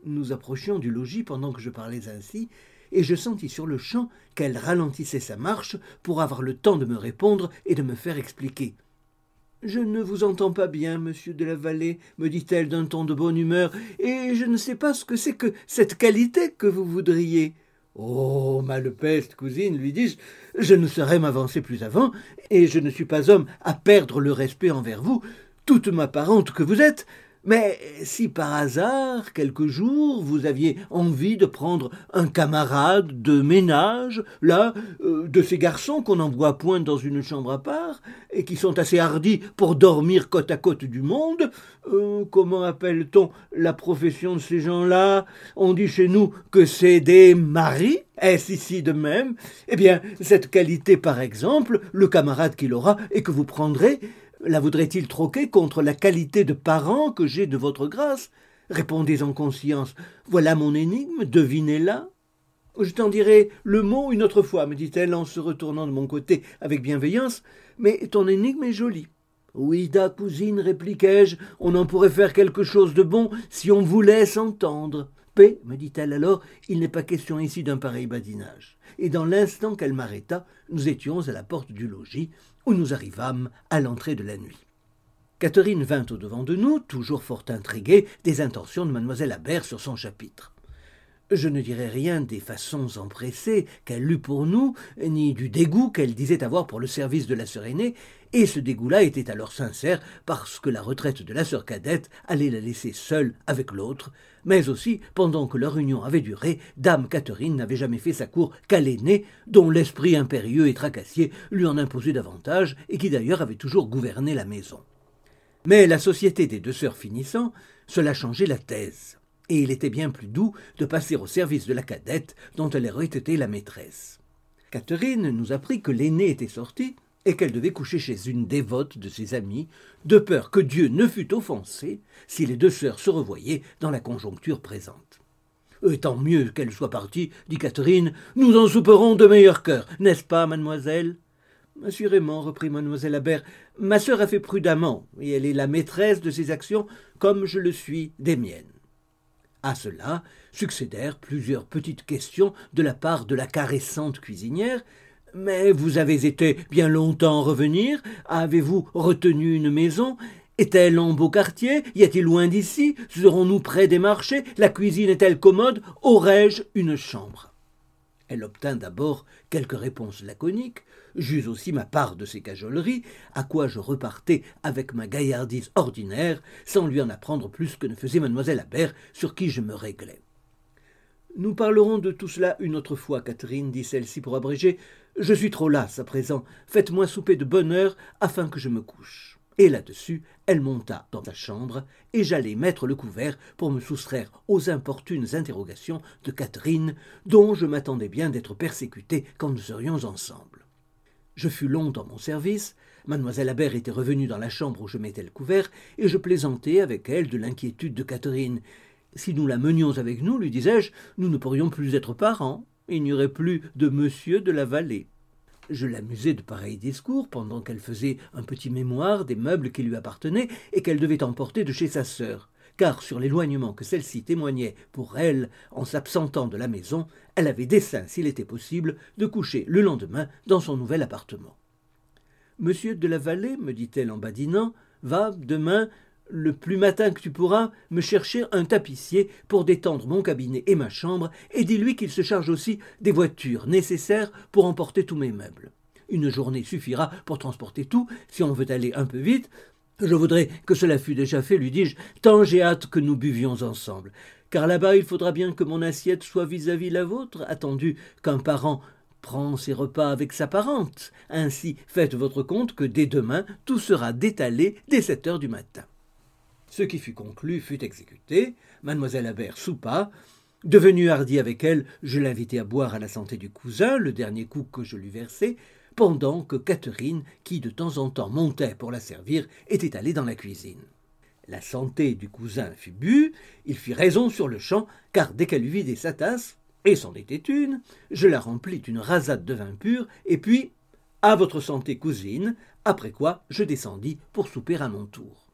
Nous approchions du logis pendant que je parlais ainsi, et je sentis sur le champ qu'elle ralentissait sa marche pour avoir le temps de me répondre et de me faire expliquer. « Je ne vous entends pas bien, monsieur de la Vallée, me dit-elle d'un ton de bonne humeur, et je ne sais pas ce que c'est que cette qualité que vous voudriez. »« Oh, malepeste, cousine, lui dis-je, je ne saurais m'avancer plus avant, et je ne suis pas homme à perdre le respect envers vous, toute ma parente que vous êtes. Mais si par hasard, quelque jour, vous aviez envie de prendre un camarade de ménage, là, euh, de ces garçons qu'on n'envoie point dans une chambre à part, et qui sont assez hardis pour dormir côte à côte du monde, euh, comment appelle-t-on la profession de ces gens-là? On dit chez nous que c'est des maris. Est-ce ici de même? Eh bien, cette qualité, par exemple, le camarade qu'il aura et que vous prendrez, la voudrait-il troquer contre la qualité de parent que j'ai de votre grâce? Répondez en conscience. Voilà mon énigme, devinez-la. Je t'en dirai le mot une autre fois, me dit-elle en se retournant de mon côté avec bienveillance, mais ton énigme est jolie. Oui, da, cousine, répliquai-je, on en pourrait faire quelque chose de bon si on voulait s'entendre. Paix, me dit-elle alors, il n'est pas question ici d'un pareil badinage. Et dans l'instant qu'elle m'arrêta, nous étions à la porte du logis, où nous arrivâmes à l'entrée de la nuit. Catherine vint au-devant de nous, toujours fort intriguée des intentions de Mademoiselle Habert sur son chapitre. Je ne dirai rien des façons empressées qu'elle eut pour nous, ni du dégoût qu'elle disait avoir pour le service de la sœur aînée, et ce dégoût-là était alors sincère parce que la retraite de la sœur cadette allait la laisser seule avec l'autre, mais aussi, pendant que leur union avait duré, dame Catherine n'avait jamais fait sa cour qu'à l'aînée, dont l'esprit impérieux et tracassier lui en imposait davantage, et qui d'ailleurs avait toujours gouverné la maison. Mais la société des deux sœurs finissant, cela changeait la thèse. Et il était bien plus doux de passer au service de la cadette dont elle aurait été la maîtresse. Catherine nous apprit que l'aînée était sortie et qu'elle devait coucher chez une dévote de ses amies, de peur que Dieu ne fût offensé si les deux sœurs se revoyaient dans la conjoncture présente. « Et tant mieux qu'elle soit partie, dit Catherine, nous en souperons de meilleur cœur, n'est-ce pas, mademoiselle ?» « Assurément, reprit mademoiselle Habert, ma sœur a fait prudemment, et elle est la maîtresse de ses actions comme je le suis des miennes. » À cela succédèrent plusieurs petites questions de la part de la caressante cuisinière. « Mais vous avez été bien longtemps en revenir. Avez-vous retenu une maison? Est-elle en beau quartier? Y a-t-il loin d'ici? Serons-nous près des marchés? La cuisine est-elle commode? Aurais-je une chambre ?» Elle obtint d'abord quelques réponses laconiques, j'eus aussi ma part de ces cajoleries, à quoi je repartais avec ma gaillardise ordinaire, sans lui en apprendre plus que ne faisait mademoiselle Habert, sur qui je me réglais. « Nous parlerons de tout cela une autre fois, Catherine, dit celle-ci pour abréger. Je suis trop lasse à présent, faites-moi souper de bonne heure afin que je me couche. » Et là-dessus, elle monta dans sa chambre, et j'allai mettre le couvert pour me soustraire aux importunes interrogations de Catherine, dont je m'attendais bien d'être persécuté quand nous serions ensemble. Je fus long dans mon service, mademoiselle Habert était revenue dans la chambre où je mettais le couvert, et je plaisantais avec elle de l'inquiétude de Catherine. Si nous la menions avec nous, lui disais-je, nous ne pourrions plus être parents, il n'y aurait plus de monsieur de la Vallée. Je l'amusais de pareils discours pendant qu'elle faisait un petit mémoire des meubles qui lui appartenaient et qu'elle devait emporter de chez sa sœur, car sur l'éloignement que celle-ci témoignait pour elle en s'absentant de la maison, elle avait dessein, s'il était possible, de coucher le lendemain dans son nouvel appartement. « Monsieur de la Vallée, me dit-elle en badinant, va demain, le plus matin que tu pourras, me chercher un tapissier pour détendre mon cabinet et ma chambre, et dis-lui qu'il se charge aussi des voitures nécessaires pour emporter tous mes meubles. Une journée suffira pour transporter tout, si on veut aller un peu vite. Je voudrais que cela fût déjà fait, lui dis-je, tant j'ai hâte que nous buvions ensemble. Car là-bas, il faudra bien que mon assiette soit vis-à-vis la vôtre, attendu qu'un parent prend ses repas avec sa parente. Ainsi, faites votre compte que dès demain, tout sera détalé dès sept heures du matin. » Ce qui fut conclu fut exécuté, mademoiselle Habert soupa. Devenue hardie avec elle, je l'invitai à boire à la santé du cousin, le dernier coup que je lui versai, pendant que Catherine, qui de temps en temps montait pour la servir, était allée dans la cuisine. La santé du cousin fut bue, il fit raison sur le champ, car dès qu'elle eut vidé sa tasse, et c'en était une, je la remplis d'une rasade de vin pur, et puis « à votre santé, cousine », après quoi je descendis pour souper à mon tour.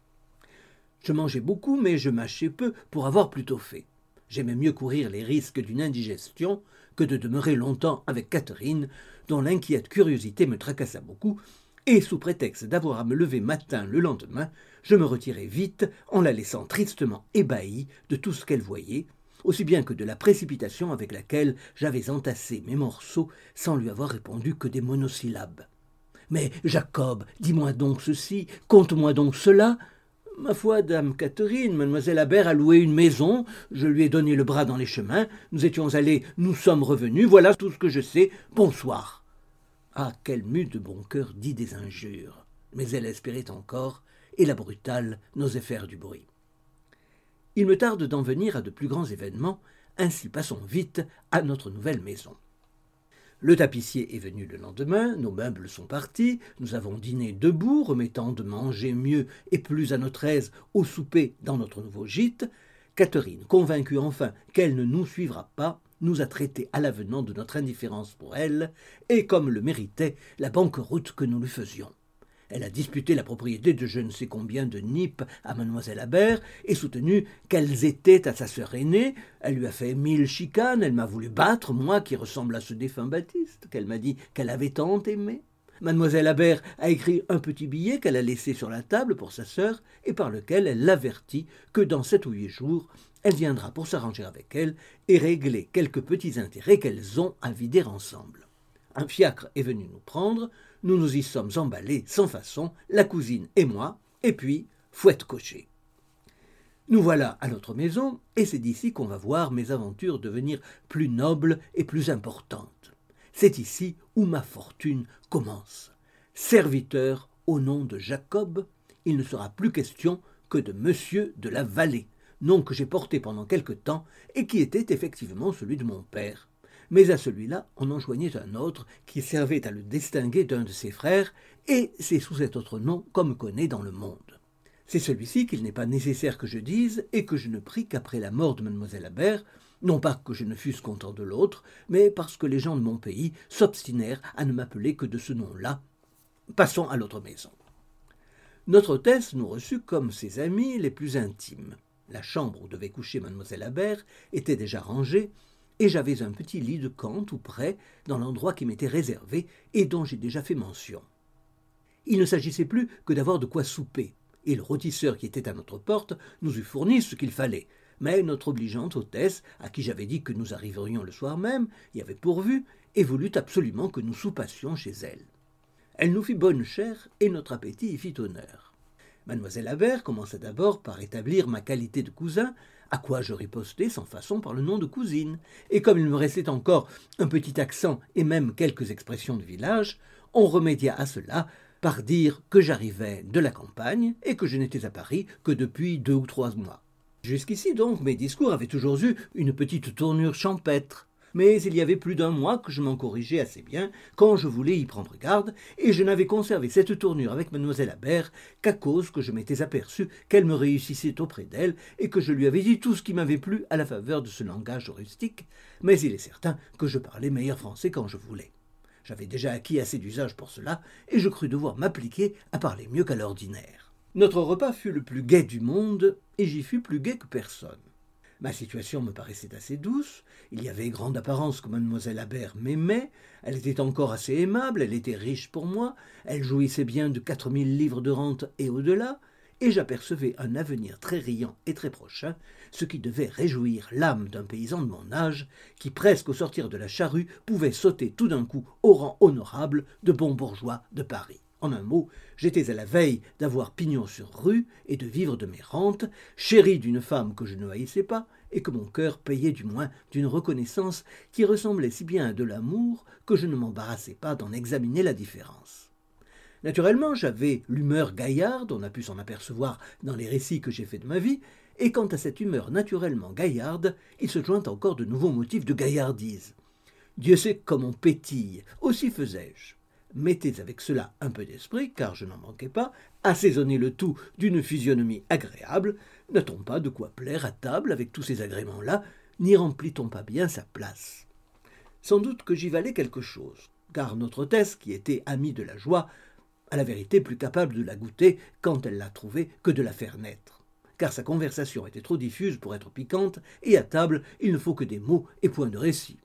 Je mangeais beaucoup, mais je mâchais peu pour avoir plutôt fait. J'aimais mieux courir les risques d'une indigestion que de demeurer longtemps avec Catherine, dont l'inquiète curiosité me tracassa beaucoup, et sous prétexte d'avoir à me lever matin le lendemain, je me retirai vite en la laissant tristement ébahie de tout ce qu'elle voyait, aussi bien que de la précipitation avec laquelle j'avais entassé mes morceaux sans lui avoir répondu que des monosyllabes. « Mais, Jacob, dis-moi donc ceci, conte-moi donc cela. » « Ma foi, dame Catherine, mademoiselle Habert a loué une maison, je lui ai donné le bras dans les chemins, nous étions allés, nous sommes revenus, voilà tout ce que je sais, bonsoir. » Ah, quelle mue de bon cœur dit des injures, mais elle espérait encore, et la brutale n'osait faire du bruit. Il me tarde d'en venir à de plus grands événements, ainsi passons vite à notre nouvelle maison. Le tapissier est venu le lendemain, nos meubles sont partis, nous avons dîné debout, remettant de manger mieux et plus à notre aise au souper dans notre nouveau gîte. Catherine, convaincue enfin qu'elle ne nous suivra pas, nous a traités à l'avenant de notre indifférence pour elle, et comme le méritait la banqueroute que nous lui faisions. Elle a disputé la propriété de je ne sais combien de nippes à mademoiselle Habert et soutenu qu'elles étaient à sa sœur aînée. Elle lui a fait mille chicanes, elle m'a voulu battre, moi qui ressemble à ce défunt Baptiste, qu'elle m'a dit qu'elle avait tant aimé. Mademoiselle Habert a écrit un petit billet qu'elle a laissé sur la table pour sa sœur et par lequel elle l'avertit que dans sept ou huit jours, elle viendra pour s'arranger avec elle et régler quelques petits intérêts qu'elles ont à vider ensemble. Un fiacre est venu nous prendre, nous nous y sommes emballés sans façon, la cousine et moi, et puis fouette cochée. Nous voilà à notre maison, et c'est d'ici qu'on va voir mes aventures devenir plus nobles et plus importantes. C'est ici où ma fortune commence. Serviteur au nom de Jacob, il ne sera plus question que de Monsieur de la Vallée, nom que j'ai porté pendant quelque temps et qui était effectivement celui de mon père. Mais à celui-là, on en joignait un autre qui servait à le distinguer d'un de ses frères, et c'est sous cet autre nom qu'on me connaît dans le monde. C'est celui-ci qu'il n'est pas nécessaire que je dise et que je ne pris qu'après la mort de mademoiselle Habert, non pas que je ne fusse content de l'autre, mais parce que les gens de mon pays s'obstinèrent à ne m'appeler que de ce nom-là. Passons à l'autre maison. Notre hôtesse nous reçut comme ses amis les plus intimes. La chambre où devait coucher mademoiselle Habert était déjà rangée, et j'avais un petit lit de camp tout près, dans l'endroit qui m'était réservé et dont j'ai déjà fait mention. Il ne s'agissait plus que d'avoir de quoi souper, et le rôtisseur qui était à notre porte nous eût fourni ce qu'il fallait, mais notre obligeante hôtesse, à qui j'avais dit que nous arriverions le soir même, y avait pourvu, et voulut absolument que nous soupassions chez elle. Elle nous fit bonne chère, et notre appétit y fit honneur. Mademoiselle Habert commença d'abord par établir ma qualité de cousin, à quoi je ripostais sans façon par le nom de cousine. Et comme il me restait encore un petit accent et même quelques expressions de village, on remédia à cela par dire que j'arrivais de la campagne et que je n'étais à Paris que depuis deux ou trois mois. Jusqu'ici donc, mes discours avaient toujours eu une petite tournure champêtre. Mais il y avait plus d'un mois que je m'en corrigeais assez bien quand je voulais y prendre garde, et je n'avais conservé cette tournure avec mademoiselle Habert qu'à cause que je m'étais aperçu qu'elle me réussissait auprès d'elle et que je lui avais dit tout ce qui m'avait plu à la faveur de ce langage rustique, mais il est certain que je parlais meilleur français quand je voulais. J'avais déjà acquis assez d'usage pour cela, et je crus devoir m'appliquer à parler mieux qu'à l'ordinaire. Notre repas fut le plus gai du monde, et j'y fus plus gai que personne. Ma situation me paraissait assez douce, il y avait grande apparence que mademoiselle Habert m'aimait, elle était encore assez aimable, elle était riche pour moi, elle jouissait bien de quatre mille livres de rente et au-delà, et j'apercevais un avenir très riant et très prochain, ce qui devait réjouir l'âme d'un paysan de mon âge, qui presque au sortir de la charrue pouvait sauter tout d'un coup au rang honorable de bon bourgeois de Paris. En un mot, j'étais à la veille d'avoir pignon sur rue et de vivre de mes rentes, chérie d'une femme que je ne haïssais pas et que mon cœur payait du moins d'une reconnaissance qui ressemblait si bien à de l'amour que je ne m'embarrassais pas d'en examiner la différence. Naturellement, j'avais l'humeur gaillarde, on a pu s'en apercevoir dans les récits que j'ai faits de ma vie, et quant à cette humeur naturellement gaillarde, il se joint encore de nouveaux motifs de gaillardise. Dieu sait comme on pétille, aussi faisais-je. Mettez avec cela un peu d'esprit, car je n'en manquais pas, assaisonnez le tout d'une physionomie agréable, n'a-t-on pas de quoi plaire à table avec tous ces agréments-là, n'y remplit-on pas bien sa place? Sans doute que j'y valais quelque chose, car notre hôtesse, qui était amie de la joie, à la vérité plus capable de la goûter quand elle la trouvait que de la faire naître, car sa conversation était trop diffuse pour être piquante, et à table, il ne faut que des mots et point de récit.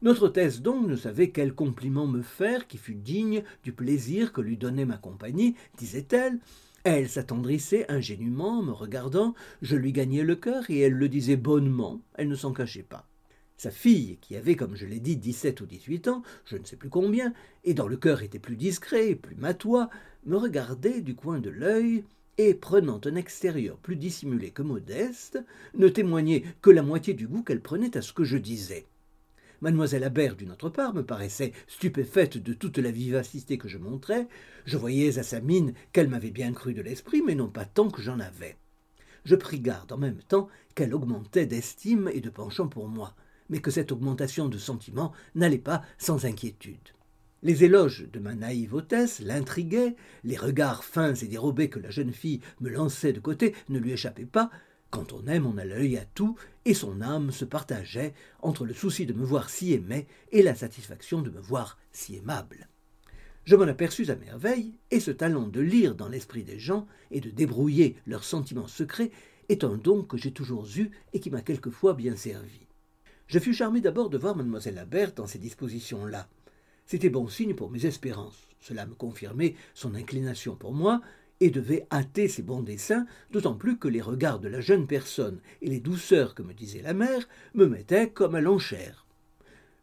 Notre hôtesse donc ne savait quel compliment me faire qui fût digne du plaisir que lui donnait ma compagnie, disait-elle. Elle s'attendrissait ingénument en me regardant, je lui gagnais le cœur et elle le disait bonnement, elle ne s'en cachait pas. Sa fille, qui avait, comme je l'ai dit, dix-sept ou dix-huit ans, je ne sais plus combien, et dans le cœur était plus discret, plus matois, me regardait du coin de l'œil et, prenant un extérieur plus dissimulé que modeste, ne témoignait que la moitié du goût qu'elle prenait à ce que je disais. Mademoiselle Habert, d'une autre part, me paraissait stupéfaite de toute la vivacité que je montrais. Je voyais à sa mine qu'elle m'avait bien cru de l'esprit, mais non pas tant que j'en avais. Je pris garde en même temps qu'elle augmentait d'estime et de penchant pour moi, mais que cette augmentation de sentiments n'allait pas sans inquiétude. Les éloges de ma naïve hôtesse l'intriguaient, les regards fins et dérobés que la jeune fille me lançait de côté ne lui échappaient pas. Quand on aime, on a l'œil à tout, et son âme se partageait entre le souci de me voir si aimé et la satisfaction de me voir si aimable. Je m'en aperçus à merveille, et ce talent de lire dans l'esprit des gens et de débrouiller leurs sentiments secrets est un don que j'ai toujours eu et qui m'a quelquefois bien servi. Je fus charmé d'abord de voir Mademoiselle Habert dans ces dispositions-là. C'était bon signe pour mes espérances. Cela me confirmait son inclination pour moi et devait hâter ses bons desseins, d'autant plus que les regards de la jeune personne et les douceurs que me disait la mère me mettaient comme à l'enchère.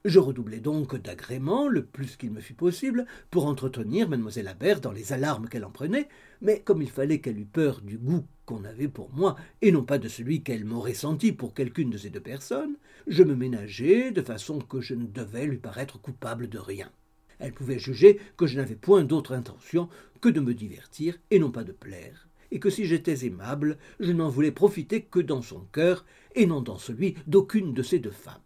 Je redoublai donc d'agréments le plus qu'il me fut possible pour entretenir Mademoiselle Habert dans les alarmes qu'elle en prenait, mais comme il fallait qu'elle eût peur du goût qu'on avait pour moi, et non pas de celui qu'elle m'aurait senti pour quelqu'une de ces deux personnes, je me ménageais de façon que je ne devais lui paraître coupable de rien. Elle pouvait juger que je n'avais point d'autre intention que de me divertir et non pas de plaire, et que si j'étais aimable, je n'en voulais profiter que dans son cœur et non dans celui d'aucune de ces deux femmes.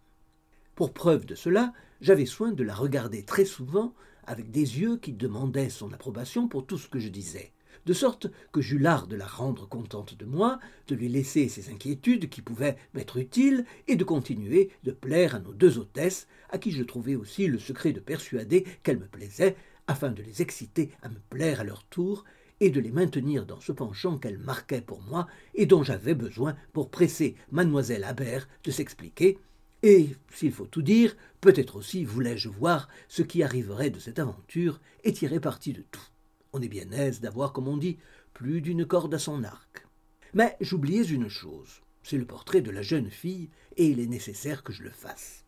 Pour preuve de cela, j'avais soin de la regarder très souvent avec des yeux qui demandaient son approbation pour tout ce que je disais, de sorte que j'eus l'art de la rendre contente de moi, de lui laisser ses inquiétudes qui pouvaient m'être utiles, et de continuer de plaire à nos deux hôtesses, à qui je trouvais aussi le secret de persuader qu'elles me plaisaient, afin de les exciter à me plaire à leur tour, et de les maintenir dans ce penchant qu'elles marquaient pour moi, et dont j'avais besoin pour presser Mademoiselle Habert de s'expliquer, et, s'il faut tout dire, peut-être aussi voulais-je voir ce qui arriverait de cette aventure et tirer parti de tout. On est bien aise d'avoir, comme on dit, plus d'une corde à son arc. Mais j'oubliais une chose, c'est le portrait de la jeune fille, et il est nécessaire que je le fasse.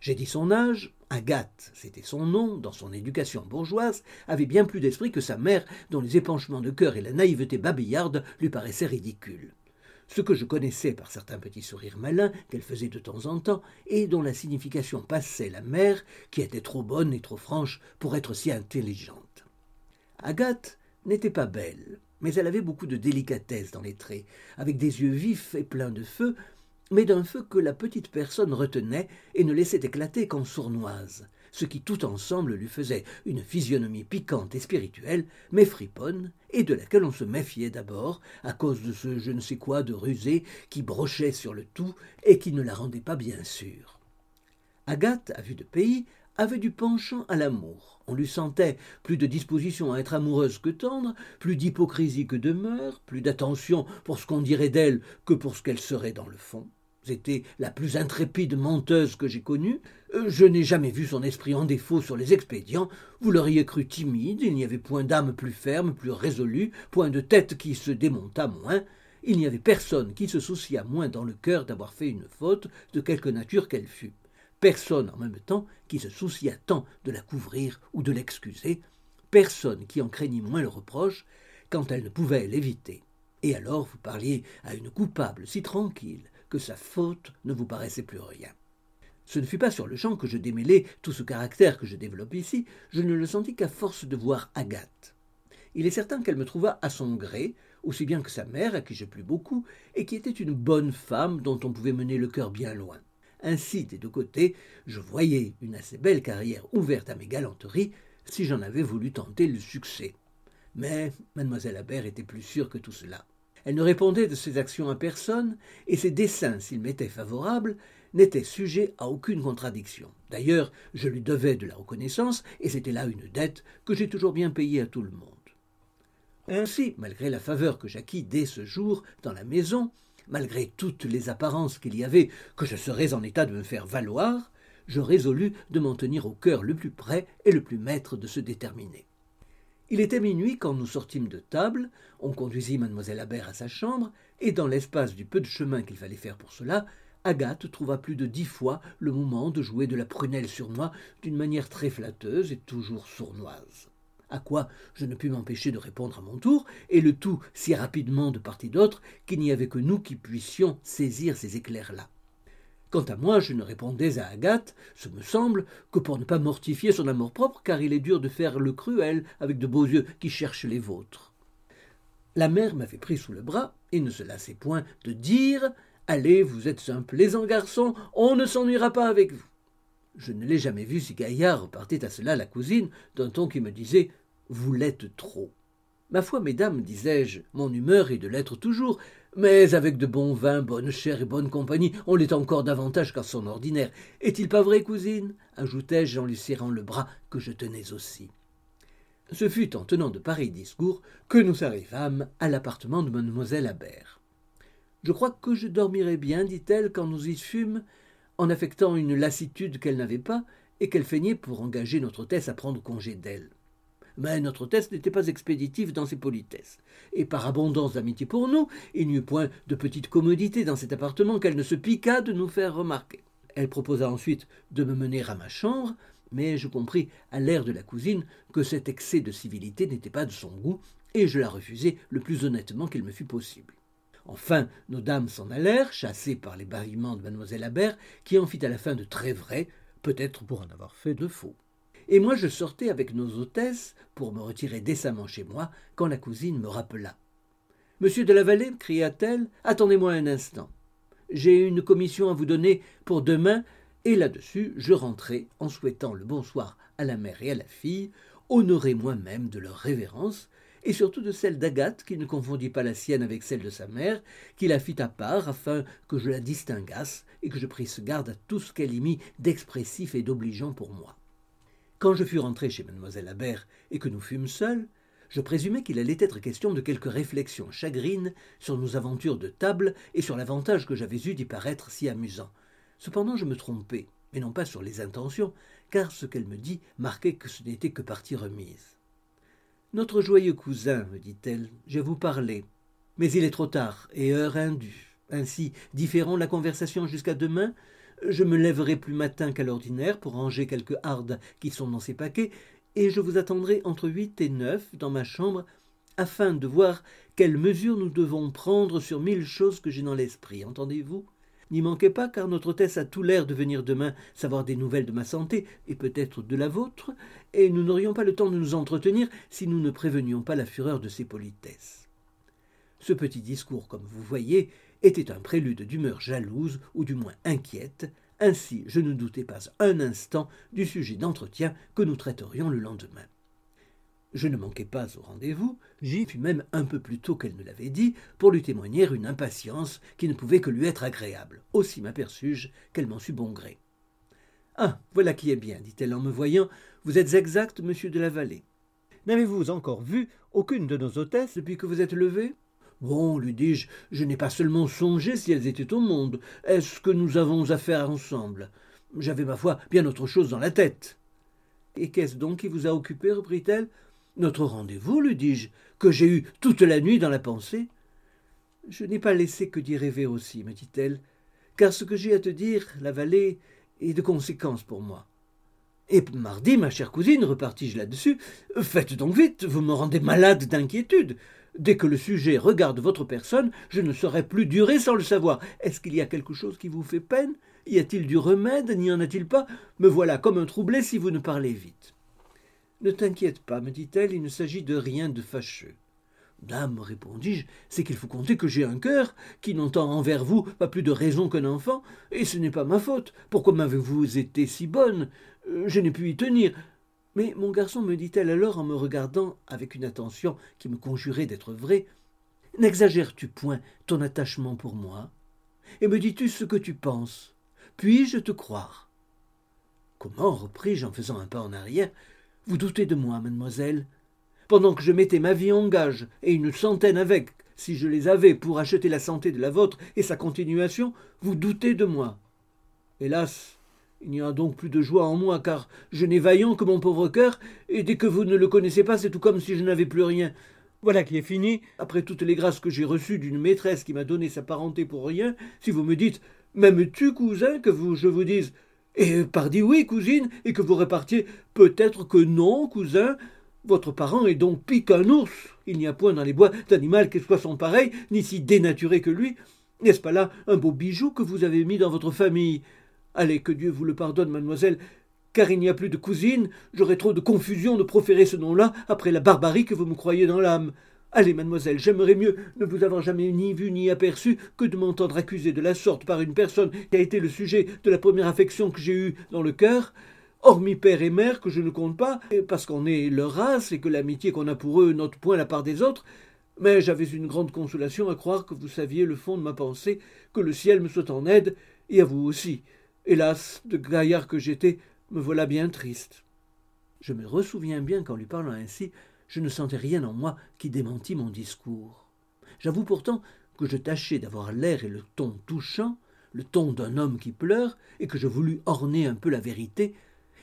J'ai dit son âge, Agathe, c'était son nom, dans son éducation bourgeoise, avait bien plus d'esprit que sa mère, dont les épanchements de cœur et la naïveté babillarde lui paraissaient ridicules. Ce que je connaissais par certains petits sourires malins qu'elle faisait de temps en temps, et dont la signification passait la mère, qui était trop bonne et trop franche pour être si intelligente. Agathe n'était pas belle, mais elle avait beaucoup de délicatesse dans les traits, avec des yeux vifs et pleins de feu, mais d'un feu que la petite personne retenait et ne laissait éclater qu'en sournoise, ce qui tout ensemble lui faisait une physionomie piquante et spirituelle, mais friponne, et de laquelle on se méfiait d'abord, à cause de ce je ne sais quoi de rusé qui brochait sur le tout et qui ne la rendait pas bien sûre. Agathe, à vue de pays, avait du penchant à l'amour. On lui sentait plus de disposition à être amoureuse que tendre, plus d'hypocrisie que de mœurs, plus d'attention pour ce qu'on dirait d'elle que pour ce qu'elle serait dans le fond. C'était la plus intrépide menteuse que j'ai connue. Je n'ai jamais vu son esprit en défaut sur les expédients. Vous l'auriez cru timide, il n'y avait point d'âme plus ferme, plus résolue, point de tête qui se démontât moins. Il n'y avait personne qui se souciât moins dans le cœur d'avoir fait une faute, de quelque nature qu'elle fût. Personne en même temps qui se soucia tant de la couvrir ou de l'excuser, personne qui en craignit moins le reproche quand elle ne pouvait l'éviter. Et alors vous parliez à une coupable si tranquille que sa faute ne vous paraissait plus rien. Ce ne fut pas sur le champ que je démêlai tout ce caractère que je développe ici, je ne le sentis qu'à force de voir Agathe. Il est certain qu'elle me trouva à son gré, aussi bien que sa mère à qui je plus beaucoup, et qui était une bonne femme dont on pouvait mener le cœur bien loin. Ainsi, des deux côtés, je voyais une assez belle carrière ouverte à mes galanteries si j'en avais voulu tenter le succès. Mais Mademoiselle Habert était plus sûre que tout cela. Elle ne répondait de ses actions à personne, et ses desseins, s'ils m'étaient favorables, n'étaient sujets à aucune contradiction. D'ailleurs, je lui devais de la reconnaissance, et c'était là une dette que j'ai toujours bien payée à tout le monde. Ainsi, malgré la faveur que j'acquis dès ce jour dans la maison, malgré toutes les apparences qu'il y avait que je serais en état de me faire valoir, je résolus de m'en tenir au cœur le plus près et le plus maître de se déterminer. Il était minuit quand nous sortîmes de table, on conduisit Mademoiselle Habert à sa chambre, et dans l'espace du peu de chemin qu'il fallait faire pour cela, Agathe trouva plus de dix fois le moment de jouer de la prunelle sur moi d'une manière très flatteuse et toujours sournoise. À quoi je ne pus m'empêcher de répondre à mon tour, et le tout si rapidement de part et d'autre qu'il n'y avait que nous qui puissions saisir ces éclairs-là. Quant à moi, je ne répondais à Agathe, ce me semble, que pour ne pas mortifier son amour-propre, car il est dur de faire le cruel avec de beaux yeux qui cherchent les vôtres. La mère m'avait pris sous le bras, et ne se lassait point de dire « Allez, vous êtes un plaisant garçon, on ne s'ennuiera pas avec vous ». Je ne l'ai jamais vu si gaillard, repartait à cela la cousine, d'un ton qui me disait « Vous l'êtes trop ». Ma foi, mesdames, disais-je, mon humeur est de l'être toujours, mais avec de bons vins, bonne chair et bonne compagnie, on l'est encore davantage qu'à son ordinaire. Est-il pas vrai, cousine ? Ajoutai-je en lui serrant le bras que je tenais aussi. Ce fut en tenant de pareils discours que nous arrivâmes à l'appartement de Mademoiselle Habert. « Je crois que je dormirai bien, dit-elle, quand nous y fûmes, en affectant une lassitude qu'elle n'avait pas et qu'elle feignait pour engager notre hôtesse à prendre congé d'elle. » Mais notre hôtesse n'était pas expéditive dans ses politesses, et par abondance d'amitié pour nous, il n'y eut point de petite commodité dans cet appartement qu'elle ne se piqua de nous faire remarquer. Elle proposa ensuite de me mener à ma chambre, mais je compris à l'air de la cousine que cet excès de civilité n'était pas de son goût, et je la refusai le plus honnêtement qu'il me fut possible. Enfin, nos dames s'en allèrent, chassées par les bâillements de Mademoiselle Habert, qui en fit à la fin de très vrais, peut-être pour en avoir fait de faux. Et moi je sortais avec nos hôtesses pour me retirer décemment chez moi quand la cousine me rappela. « Monsieur de la Vallée, cria-t-elle, attendez-moi un instant. J'ai une commission à vous donner pour demain, et là-dessus je rentrai en souhaitant le bonsoir à la mère et à la fille, honoré moi-même de leur révérence, et surtout de celle d'Agathe qui ne confondit pas la sienne avec celle de sa mère, qui la fit à part afin que je la distinguasse et que je prisse garde à tout ce qu'elle y mit d'expressif et d'obligeant pour moi. » Quand je fus rentré chez Mademoiselle Habert et que nous fûmes seuls, je présumais qu'il allait être question de quelques réflexions chagrines sur nos aventures de table et sur l'avantage que j'avais eu d'y paraître si amusant. Cependant, je me trompais, mais non pas sur les intentions, car ce qu'elle me dit marquait que ce n'était que partie remise. « Notre joyeux cousin, me dit-elle, je vous parlais, mais il est trop tard et heure indue. Ainsi, différons la conversation jusqu'à demain. Je me lèverai plus matin qu'à l'ordinaire pour ranger quelques hardes qui sont dans ces paquets, et je vous attendrai entre huit et neuf dans ma chambre afin de voir quelles mesures nous devons prendre sur mille choses que j'ai dans l'esprit, entendez-vous ? N'y manquez pas, car notre hôtesse a tout l'air de venir demain savoir des nouvelles de ma santé, et peut-être de la vôtre, et nous n'aurions pas le temps de nous entretenir si nous ne prévenions pas la fureur de ses politesses. » Ce petit discours, comme vous voyez, était un prélude d'humeur jalouse, ou du moins inquiète, ainsi je ne doutais pas un instant du sujet d'entretien que nous traiterions le lendemain. Je ne manquai pas au rendez-vous, j'y fus même un peu plus tôt qu'elle ne l'avait dit, pour lui témoigner une impatience qui ne pouvait que lui être agréable. Aussi m'aperçus-je qu'elle m'en sut bon gré. « Ah, voilà qui est bien, dit-elle en me voyant, vous êtes exact, monsieur de la Vallée. N'avez-vous encore vu aucune de nos hôtesses depuis que vous êtes levé ? « Bon, lui dis-je, je n'ai pas seulement songé si elles étaient au monde. Est-ce que nous avons affaire ensemble ? J'avais, ma foi, bien autre chose dans la tête. »« Et qu'est-ce donc qui vous a occupé ? » reprit-elle. « Notre rendez-vous, lui dis-je, que j'ai eu toute la nuit dans la pensée. »« Je n'ai pas laissé que d'y rêver aussi, me dit-elle, car ce que j'ai à te dire, la Vallée, est de conséquence pour moi. » « Et mardi, ma chère cousine, repartis-je là-dessus, faites donc vite, vous me rendez malade d'inquiétude. » « Dès que le sujet regarde votre personne, je ne saurais plus durer sans le savoir. Est-ce qu'il y a quelque chose qui vous fait peine ? Y a-t-il du remède ? N'y en a-t-il pas ? Me voilà comme un troublé si vous ne parlez vite. »« Ne t'inquiète pas, me dit-elle, il ne s'agit de rien de fâcheux. »« Dame, répondis-je, c'est qu'il faut compter que j'ai un cœur qui n'entend envers vous pas plus de raison qu'un enfant, et ce n'est pas ma faute. Pourquoi m'avez-vous été si bonne ? Je n'ai pu y tenir. » Mais mon garçon, me dit-elle alors en me regardant avec une attention qui me conjurait d'être vraie, « N'exagères-tu point ton attachement pour moi ? Et me dis-tu ce que tu penses ? Puis-je te croire ?»« Comment ? » repris-je en faisant un pas en arrière. « Vous doutez de moi, mademoiselle ? Pendant que je mettais ma vie en gage, et une centaine avec, si je les avais pour acheter la santé de la vôtre et sa continuation, vous doutez de moi. Hélas, Il n'y a donc plus de joie en moi, car je n'ai vaillant que mon pauvre cœur, et dès que vous ne le connaissez pas, c'est tout comme si je n'avais plus rien. Voilà qui est fini, après toutes les grâces que j'ai reçues d'une maîtresse qui m'a donné sa parenté pour rien, si vous me dites « M'aimes-tu, cousin ?» que vous, je vous dise « Et pardi oui, cousine !» et que vous répartiez « Peut-être que non, cousin !» Votre parent est donc pis qu'un ours. Il n'y a point dans les bois d'animal qui soit son pareil, ni si dénaturé que lui. N'est-ce pas là un beau bijou que vous avez mis dans votre famille ? Allez, que Dieu vous le pardonne, mademoiselle, car il n'y a plus de cousine. J'aurais trop de confusion de proférer ce nom-là après la barbarie que vous me croyez dans l'âme. Allez, mademoiselle, j'aimerais mieux ne vous avoir jamais ni vu ni aperçu que de m'entendre accuser de la sorte par une personne qui a été le sujet de la première affection que j'ai eue dans le cœur. Hormis père et mère, que je ne compte pas, parce qu'on est leur race et que l'amitié qu'on a pour eux n'ôte point la part des autres, mais j'avais une grande consolation à croire que vous saviez le fond de ma pensée, que le ciel me soit en aide, et à vous aussi. Hélas, de gaillard que j'étais, me voilà bien triste. Je me ressouviens bien qu'en lui parlant ainsi, je ne sentais rien en moi qui démentît mon discours. J'avoue pourtant que je tâchais d'avoir l'air et le ton touchant, le ton d'un homme qui pleure, et que je voulus orner un peu la vérité.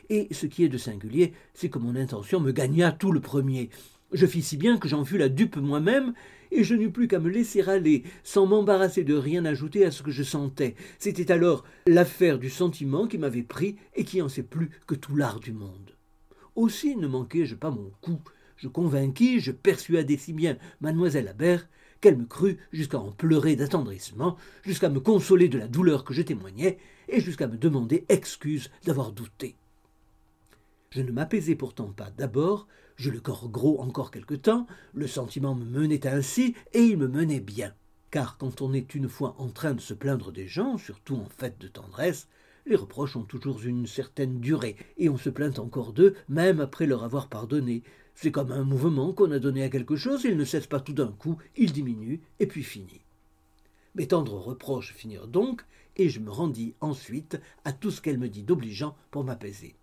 Et ce qui est de singulier, c'est que mon intention me gagna tout le premier. Je fis si bien que j'en fus la dupe moi-même, et je n'eus plus qu'à me laisser aller, sans m'embarrasser de rien ajouter à ce que je sentais. C'était alors l'affaire du sentiment qui m'avait pris, et qui en sait plus que tout l'art du monde. Aussi ne manquai-je pas mon coup. Je convainquis, je persuadai si bien mademoiselle Habert, qu'elle me crut jusqu'à en pleurer d'attendrissement, jusqu'à me consoler de la douleur que je témoignais, et jusqu'à me demander excuse d'avoir douté. Je ne m'apaisais pourtant pas. D'abord, j'eus le corps gros encore quelque temps, le sentiment me menait ainsi, et il me menait bien. Car quand on est une fois en train de se plaindre des gens, surtout en fait de tendresse, les reproches ont toujours une certaine durée, et on se plaint encore d'eux, même après leur avoir pardonné. C'est comme un mouvement qu'on a donné à quelque chose, il ne cesse pas tout d'un coup, il diminue, et puis finit. Mes tendres reproches finirent donc, et je me rendis ensuite à tout ce qu'elle me dit d'obligeant pour m'apaiser.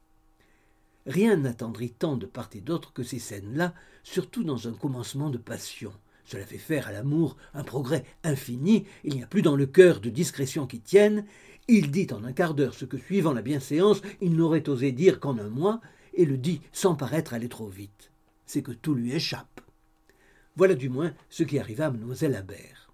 Rien n'attendrit tant de part et d'autre que ces scènes-là, surtout dans un commencement de passion. Cela fait faire à l'amour un progrès infini, il n'y a plus dans le cœur de discrétion qui tienne. Il dit en un quart d'heure ce que, suivant la bienséance, il n'aurait osé dire qu'en un mois, et le dit sans paraître aller trop vite. C'est que tout lui échappe. Voilà du moins ce qui arriva à mademoiselle Habert.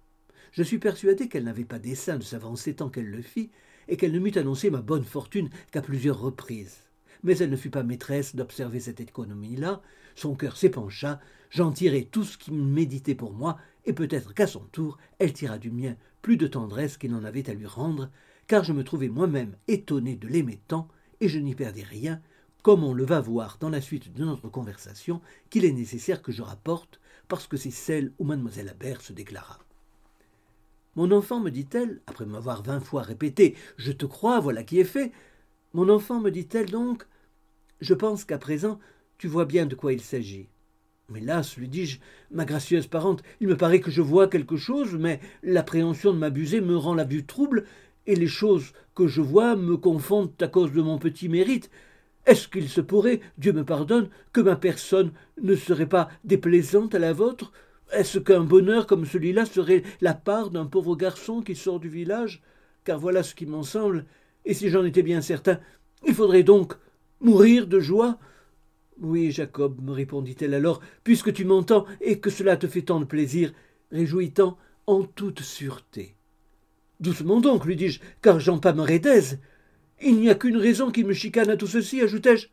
Je suis persuadé qu'elle n'avait pas dessein de s'avancer tant qu'elle le fit, et qu'elle ne m'eût annoncé ma bonne fortune qu'à plusieurs reprises. Mais elle ne fut pas maîtresse d'observer cette économie-là, son cœur s'épancha, j'en tirai tout ce qui méditait pour moi, et peut-être qu'à son tour, elle tira du mien plus de tendresse qu'il n'en avait à lui rendre, car je me trouvais moi-même étonné de l'aimer tant, et je n'y perdais rien, comme on le va voir dans la suite de notre conversation, qu'il est nécessaire que je rapporte, parce que c'est celle où mademoiselle Habert se déclara. « Mon enfant, me dit-elle, après m'avoir vingt fois répété, je te crois, voilà qui est fait », « Mon enfant, me dit-elle donc, je pense qu'à présent, tu vois bien de quoi il s'agit. »« Mais hélas, lui dis-je, ma gracieuse parente, il me paraît que je vois quelque chose, mais l'appréhension de m'abuser me rend la vue trouble, et les choses que je vois me confondent à cause de mon petit mérite. Est-ce qu'il se pourrait, Dieu me pardonne, que ma personne ne serait pas déplaisante à la vôtre ? Est-ce qu'un bonheur comme celui-là serait la part d'un pauvre garçon qui sort du village ? Car voilà ce qui m'en semble. » Et si j'en étais bien certain, il faudrait donc mourir de joie. « Oui, Jacob, me répondit-elle alors, puisque tu m'entends et que cela te fait tant de plaisir, réjouis-t'en en toute sûreté. »« Doucement donc, lui dis-je, car j'empamerai d'aise. Il n'y a qu'une raison qui me chicane à tout ceci, ajoutai-je. »«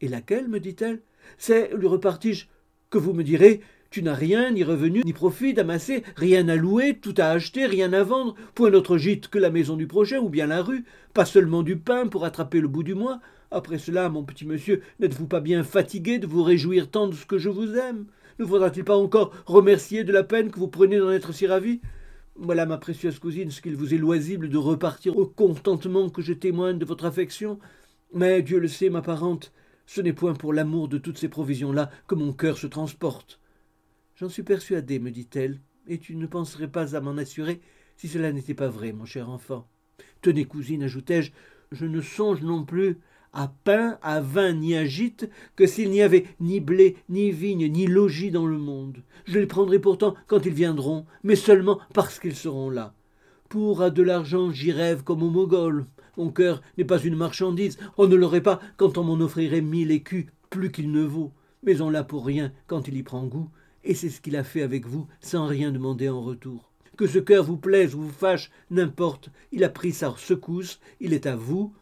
Et laquelle, me dit-elle, c'est, lui repartis-je, que vous me direz, tu n'as rien, ni revenu, ni profit d'amasser, rien à louer, tout à acheter, rien à vendre, point d'autre gîte que la maison du prochain ou bien la rue, pas seulement du pain pour attraper le bout du mois. Après cela, mon petit monsieur, n'êtes-vous pas bien fatigué de vous réjouir tant de ce que je vous aime? Ne faudra-t-il pas encore remercier de la peine que vous prenez d'en être si ravi? Voilà, ma précieuse cousine, ce qu'il vous est loisible de repartir au contentement que je témoigne de votre affection. Mais, Dieu le sait, ma parente, ce n'est point pour l'amour de toutes ces provisions-là que mon cœur se transporte. « J'en suis persuadée, me dit-elle, et tu ne penserais pas à m'en assurer si cela n'était pas vrai, mon cher enfant. Tenez, cousine, ajoutai-je, je ne songe non plus à pain, à vin, ni à gîte, que s'il n'y avait ni blé, ni vigne, ni logis dans le monde. Je les prendrai pourtant quand ils viendront, mais seulement parce qu'ils seront là. Pour à de l'argent, j'y rêve comme au Mogol. Mon cœur n'est pas une marchandise. On ne l'aurait pas quand on m'en offrirait mille écus, plus qu'il ne vaut. Mais on l'a pour rien quand il y prend goût. Et c'est ce qu'il a fait avec vous, sans rien demander en retour. Que ce cœur vous plaise ou vous fâche, n'importe. Il a pris sa secousse, il est à vous.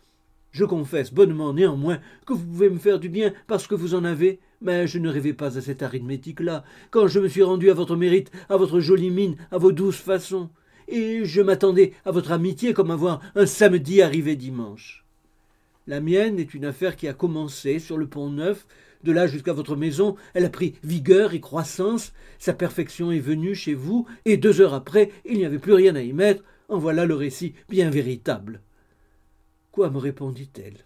Je confesse bonnement, néanmoins, que vous pouvez me faire du bien parce que vous en avez. Mais je ne rêvais pas à cette arithmétique-là, quand je me suis rendu à votre mérite, à votre jolie mine, à vos douces façons. Et je m'attendais à votre amitié comme à voir un samedi arriver dimanche. La mienne est une affaire qui a commencé sur le Pont-Neuf. De là jusqu'à votre maison, elle a pris vigueur et croissance. Sa perfection est venue chez vous, et deux heures après, il n'y avait plus rien à y mettre. En voilà le récit bien véritable. Quoi me répondit-elle ?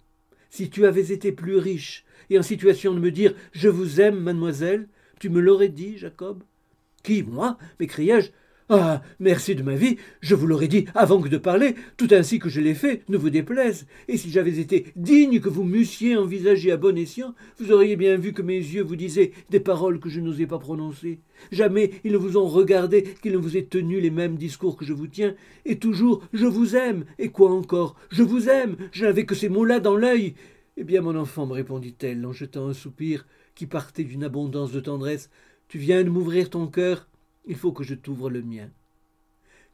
Si tu avais été plus riche et en situation de me dire « Je vous aime, mademoiselle », tu me l'aurais dit, Jacob. « Qui, moi » m'écriai-je. « Ah, merci de ma vie, je vous l'aurais dit avant que de parler, tout ainsi que je l'ai fait, ne vous déplaise. Et si j'avais été digne que vous m'eussiez envisagé à bon escient, vous auriez bien vu que mes yeux vous disaient des paroles que je n'osais pas prononcer. Jamais ils ne vous ont regardé, qu'il ne vous ait tenu les mêmes discours que je vous tiens. Et toujours, je vous aime, et quoi encore ? Je vous aime, je n'avais que ces mots-là dans l'œil. » « Eh bien, mon enfant, me répondit-elle en jetant un soupir qui partait d'une abondance de tendresse, « tu viens de m'ouvrir ton cœur. » Il faut que je t'ouvre le mien.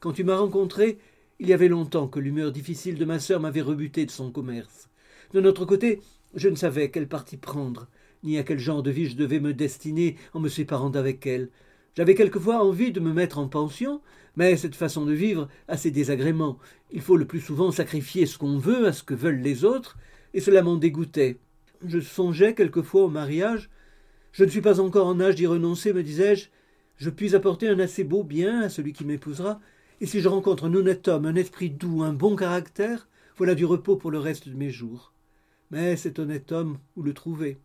Quand tu m'as rencontré, il y avait longtemps que l'humeur difficile de ma sœur m'avait rebuté de son commerce. De notre côté, je ne savais quel parti prendre, ni à quel genre de vie je devais me destiner en me séparant d'avec elle. J'avais quelquefois envie de me mettre en pension, mais cette façon de vivre a ses désagréments. Il faut le plus souvent sacrifier ce qu'on veut à ce que veulent les autres, et cela m'en dégoûtait. Je songeais quelquefois au mariage. Je ne suis pas encore en âge d'y renoncer, me disais-je. Je puis apporter un assez beau bien à celui qui m'épousera, et si je rencontre un honnête homme, un esprit doux, un bon caractère, voilà du repos pour le reste de mes jours. Mais cet honnête homme, où le trouver ?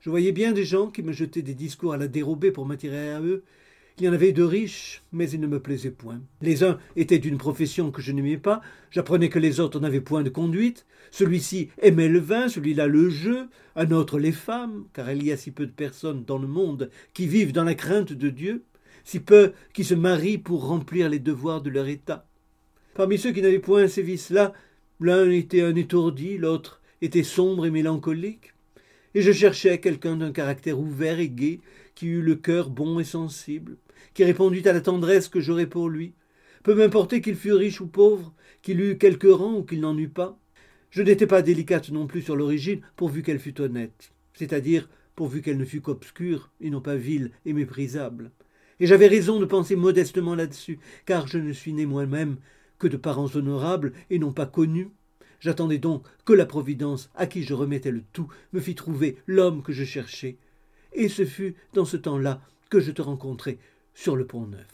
Je voyais bien des gens qui me jetaient des discours à la dérobée pour m'attirer à eux. Il y en avait de riches, mais ils ne me plaisaient point. Les uns étaient d'une profession que je n'aimais pas, j'apprenais que les autres n'avaient point de conduite. Celui-ci aimait le vin, celui-là le jeu, un autre les femmes, car il y a si peu de personnes dans le monde qui vivent dans la crainte de Dieu, si peu qui se marient pour remplir les devoirs de leur état. Parmi ceux qui n'avaient point ces vices-là, l'un était un étourdi, l'autre était sombre et mélancolique. Et je cherchais quelqu'un d'un caractère ouvert et gai, qui eut le cœur bon et sensible, qui répondit à la tendresse que j'aurais pour lui. Peu m'importait qu'il fût riche ou pauvre, qu'il eût quelque rang ou qu'il n'en eût pas. Je n'étais pas délicate non plus sur l'origine, pourvu qu'elle fût honnête, c'est-à-dire pourvu qu'elle ne fût qu'obscure, et non pas vile et méprisable. Et j'avais raison de penser modestement là-dessus, car je ne suis né moi-même que de parents honorables et non pas connus. J'attendais donc que la Providence, à qui je remettais le tout, me fit trouver l'homme que je cherchais. Et ce fut dans ce temps-là que je te rencontrai sur le Pont-Neuf.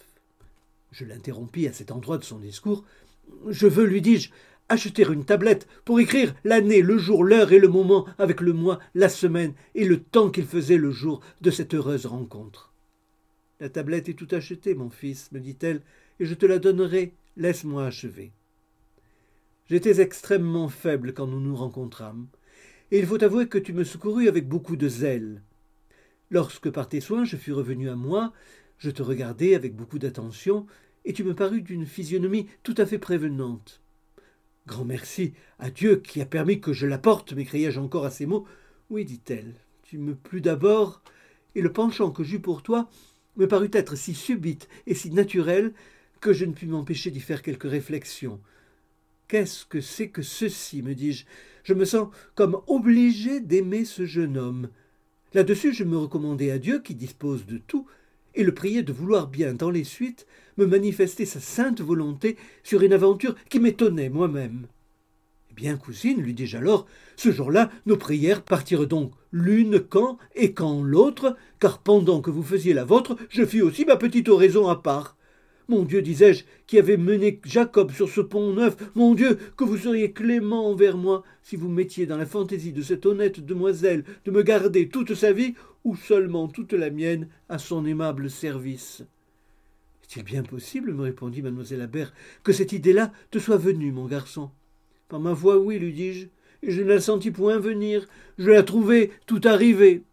Je l'interrompis à cet endroit de son discours. « Je veux, lui dis-je, acheter une tablette pour écrire l'année, le jour, l'heure et le moment, avec le mois, la semaine et le temps qu'il faisait le jour de cette heureuse rencontre. »« La tablette est tout achetée, mon fils, me dit-elle, et je te la donnerai. Laisse-moi achever. » J'étais extrêmement faible quand nous nous rencontrâmes, et il faut avouer que tu me secourus avec beaucoup de zèle. Lorsque par tes soins je fus revenu à moi, je te regardai avec beaucoup d'attention, et tu me parus d'une physionomie tout à fait prévenante. « Grand merci à Dieu qui a permis que je l'apporte !» m'écriai-je encore à ces mots. « Oui, dit-elle, tu me plus d'abord, et le penchant que j'eus pour toi me parut être si subite et si naturelle que je ne pus m'empêcher d'y faire quelques réflexions. » « Qu'est-ce que c'est que ceci ?» me dis-je. « Je me sens comme obligé d'aimer ce jeune homme. » Là-dessus, je me recommandai à Dieu qui dispose de tout et le priai de vouloir bien, dans les suites, me manifester sa sainte volonté sur une aventure qui m'étonnait moi-même. « Eh bien, cousine, lui dis-je alors, ce jour-là, nos prières partirent donc l'une quand et quand l'autre, car pendant que vous faisiez la vôtre, je fis aussi ma petite oraison à part. » « Mon Dieu, disais-je, qui avait mené Jacob sur ce Pont-Neuf, mon Dieu, que vous seriez clément envers moi si vous mettiez dans la fantaisie de cette honnête demoiselle de me garder toute sa vie ou seulement toute la mienne à son aimable service. » « Est-il bien possible, me répondit Mademoiselle Habert, que cette idée-là te soit venue, mon garçon ?»« Par ma voix, oui, lui dis-je, et je ne la sentis point venir, je la trouvai tout arrivée. »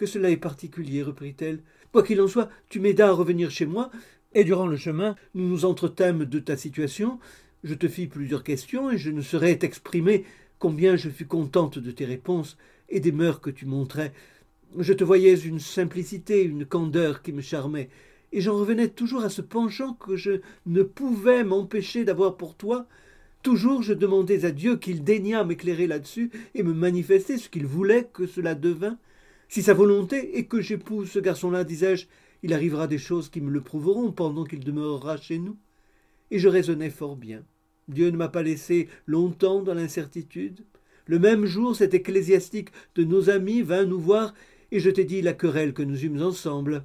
« Que cela est particulier, reprit-elle. Quoi qu'il en soit, tu m'aidas à revenir chez moi. » Et durant le chemin, nous nous entretîmes de ta situation. Je te fis plusieurs questions et je ne saurais t'exprimer combien je fus contente de tes réponses et des mœurs que tu montrais. Je te voyais une simplicité, une candeur qui me charmaient, et j'en revenais toujours à ce penchant que je ne pouvais m'empêcher d'avoir pour toi. Toujours je demandais à Dieu qu'il daignât m'éclairer là-dessus et me manifester ce qu'il voulait que cela devint. Si sa volonté est que j'épouse ce garçon-là, disais-je, il arrivera des choses qui me le prouveront pendant qu'il demeurera chez nous. Et je raisonnais fort bien. Dieu ne m'a pas laissé longtemps dans l'incertitude. Le même jour, cet ecclésiastique de nos amis vint nous voir, et je t'ai dit la querelle que nous eûmes ensemble.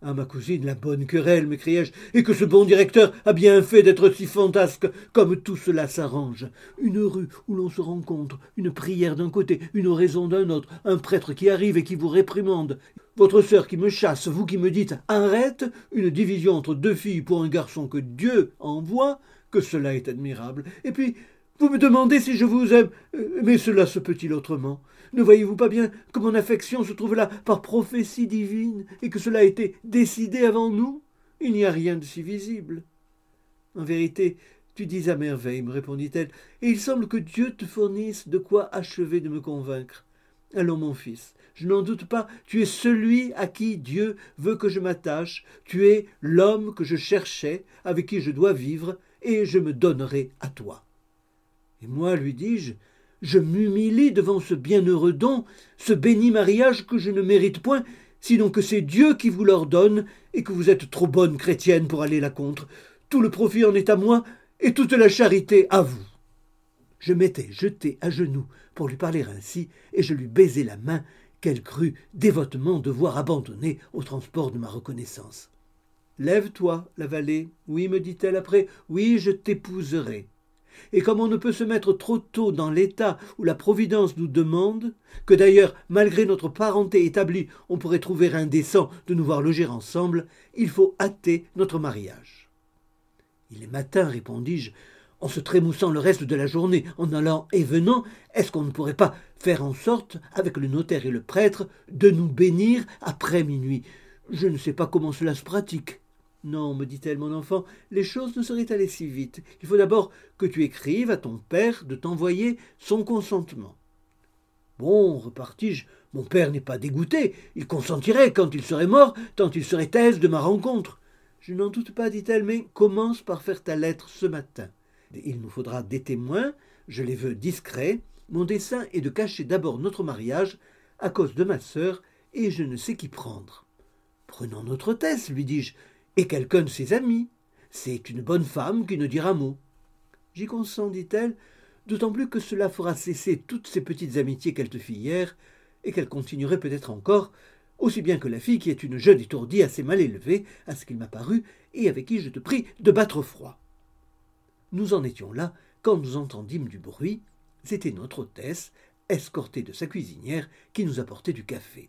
« Ah, ma cousine, la bonne querelle, m'écriai-je, et que ce bon directeur a bien fait d'être si fantasque, comme tout cela s'arrange. Une rue où l'on se rencontre, une prière d'un côté, une oraison d'un autre, un prêtre qui arrive et qui vous réprimande, votre sœur qui me chasse, vous qui me dites « arrête », une division entre deux filles pour un garçon que Dieu envoie, que cela est admirable. Et puis, vous me demandez si je vous aime, mais cela se peut-il autrement ? Ne voyez-vous pas bien que mon affection se trouve là par prophétie divine et que cela a été décidé avant nous ? Il n'y a rien de si visible. » « En vérité, tu dis à merveille, me répondit-elle, et il semble que Dieu te fournisse de quoi achever de me convaincre. Allons, mon fils, je n'en doute pas, tu es celui à qui Dieu veut que je m'attache, tu es l'homme que je cherchais, avec qui je dois vivre, et je me donnerai à toi. » « Et moi, lui dis-je, je m'humilie devant ce bienheureux don, ce béni mariage que je ne mérite point, sinon que c'est Dieu qui vous l'ordonne et que vous êtes trop bonne chrétienne pour aller la contre. Tout le profit en est à moi et toute la charité à vous. » Je m'étais jeté à genoux pour lui parler ainsi et je lui baisai la main qu'elle crut dévotement devoir abandonner au transport de ma reconnaissance. « Lève-toi, la vallée. Oui, me dit-elle après, oui, je t'épouserai. » Et comme on ne peut se mettre trop tôt dans l'état où la Providence nous demande, que d'ailleurs, malgré notre parenté établie, on pourrait trouver indécent de nous voir loger ensemble, il faut hâter notre mariage. « Il est matin, répondis-je, en se trémoussant le reste de la journée, en allant et venant, est-ce qu'on ne pourrait pas faire en sorte, avec le notaire et le prêtre, de nous bénir après minuit ? Je ne sais pas comment cela se pratique. » « Non, me dit-elle, mon enfant, les choses ne seraient allées si vite. Il faut d'abord que tu écrives à ton père de t'envoyer son consentement. »« Bon, repartis-je, mon père n'est pas dégoûté. Il consentirait quand il serait mort, tant il serait aise de ma rencontre. »« Je n'en doute pas, dit-elle, mais commence par faire ta lettre ce matin. Il nous faudra des témoins, je les veux discrets. Mon dessein est de cacher d'abord notre mariage à cause de ma sœur et je ne sais qui prendre. »« Prenons notre hôtesse, lui dis-je. » Et quelqu'un de ses amis. C'est une bonne femme qui ne dira mot. J'y consens, dit-elle, d'autant plus que cela fera cesser toutes ces petites amitiés qu'elle te fit hier, et qu'elle continuerait peut-être encore, aussi bien que la fille qui est une jeune étourdie assez mal élevée, à ce qu'il m'a paru, et avec qui je te prie de battre froid. Nous en étions là quand nous entendîmes du bruit. C'était notre hôtesse, escortée de sa cuisinière, qui nous apportait du café.